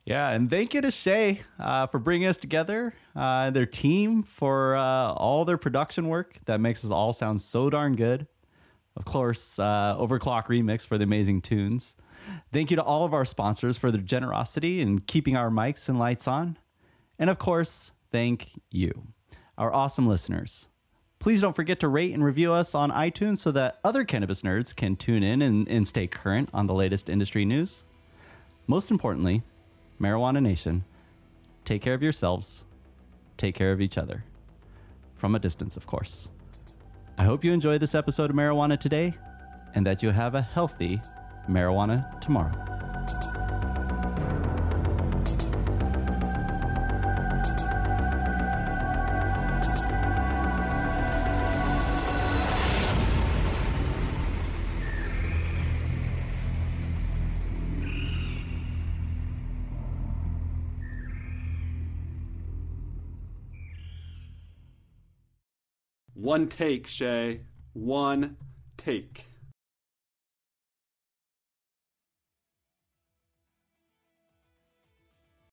Yeah, and thank you to Shay uh, for bringing us together, uh, their team for uh, all their production work that makes us all sound so darn good. Of course, uh, Overclock Remix for the amazing tunes. Thank you to all of our sponsors for their generosity in keeping our mics and lights on. And of course, thank you, our awesome listeners. Please don't forget to rate and review us on iTunes so that other cannabis nerds can tune in and, and stay current on the latest industry news. Most importantly, Marijuana Nation, take care of yourselves, take care of each other. From a distance, of course. I hope you enjoyed this episode of Marijuana Today and that you have a healthy marijuana tomorrow. One take, Shay. One take.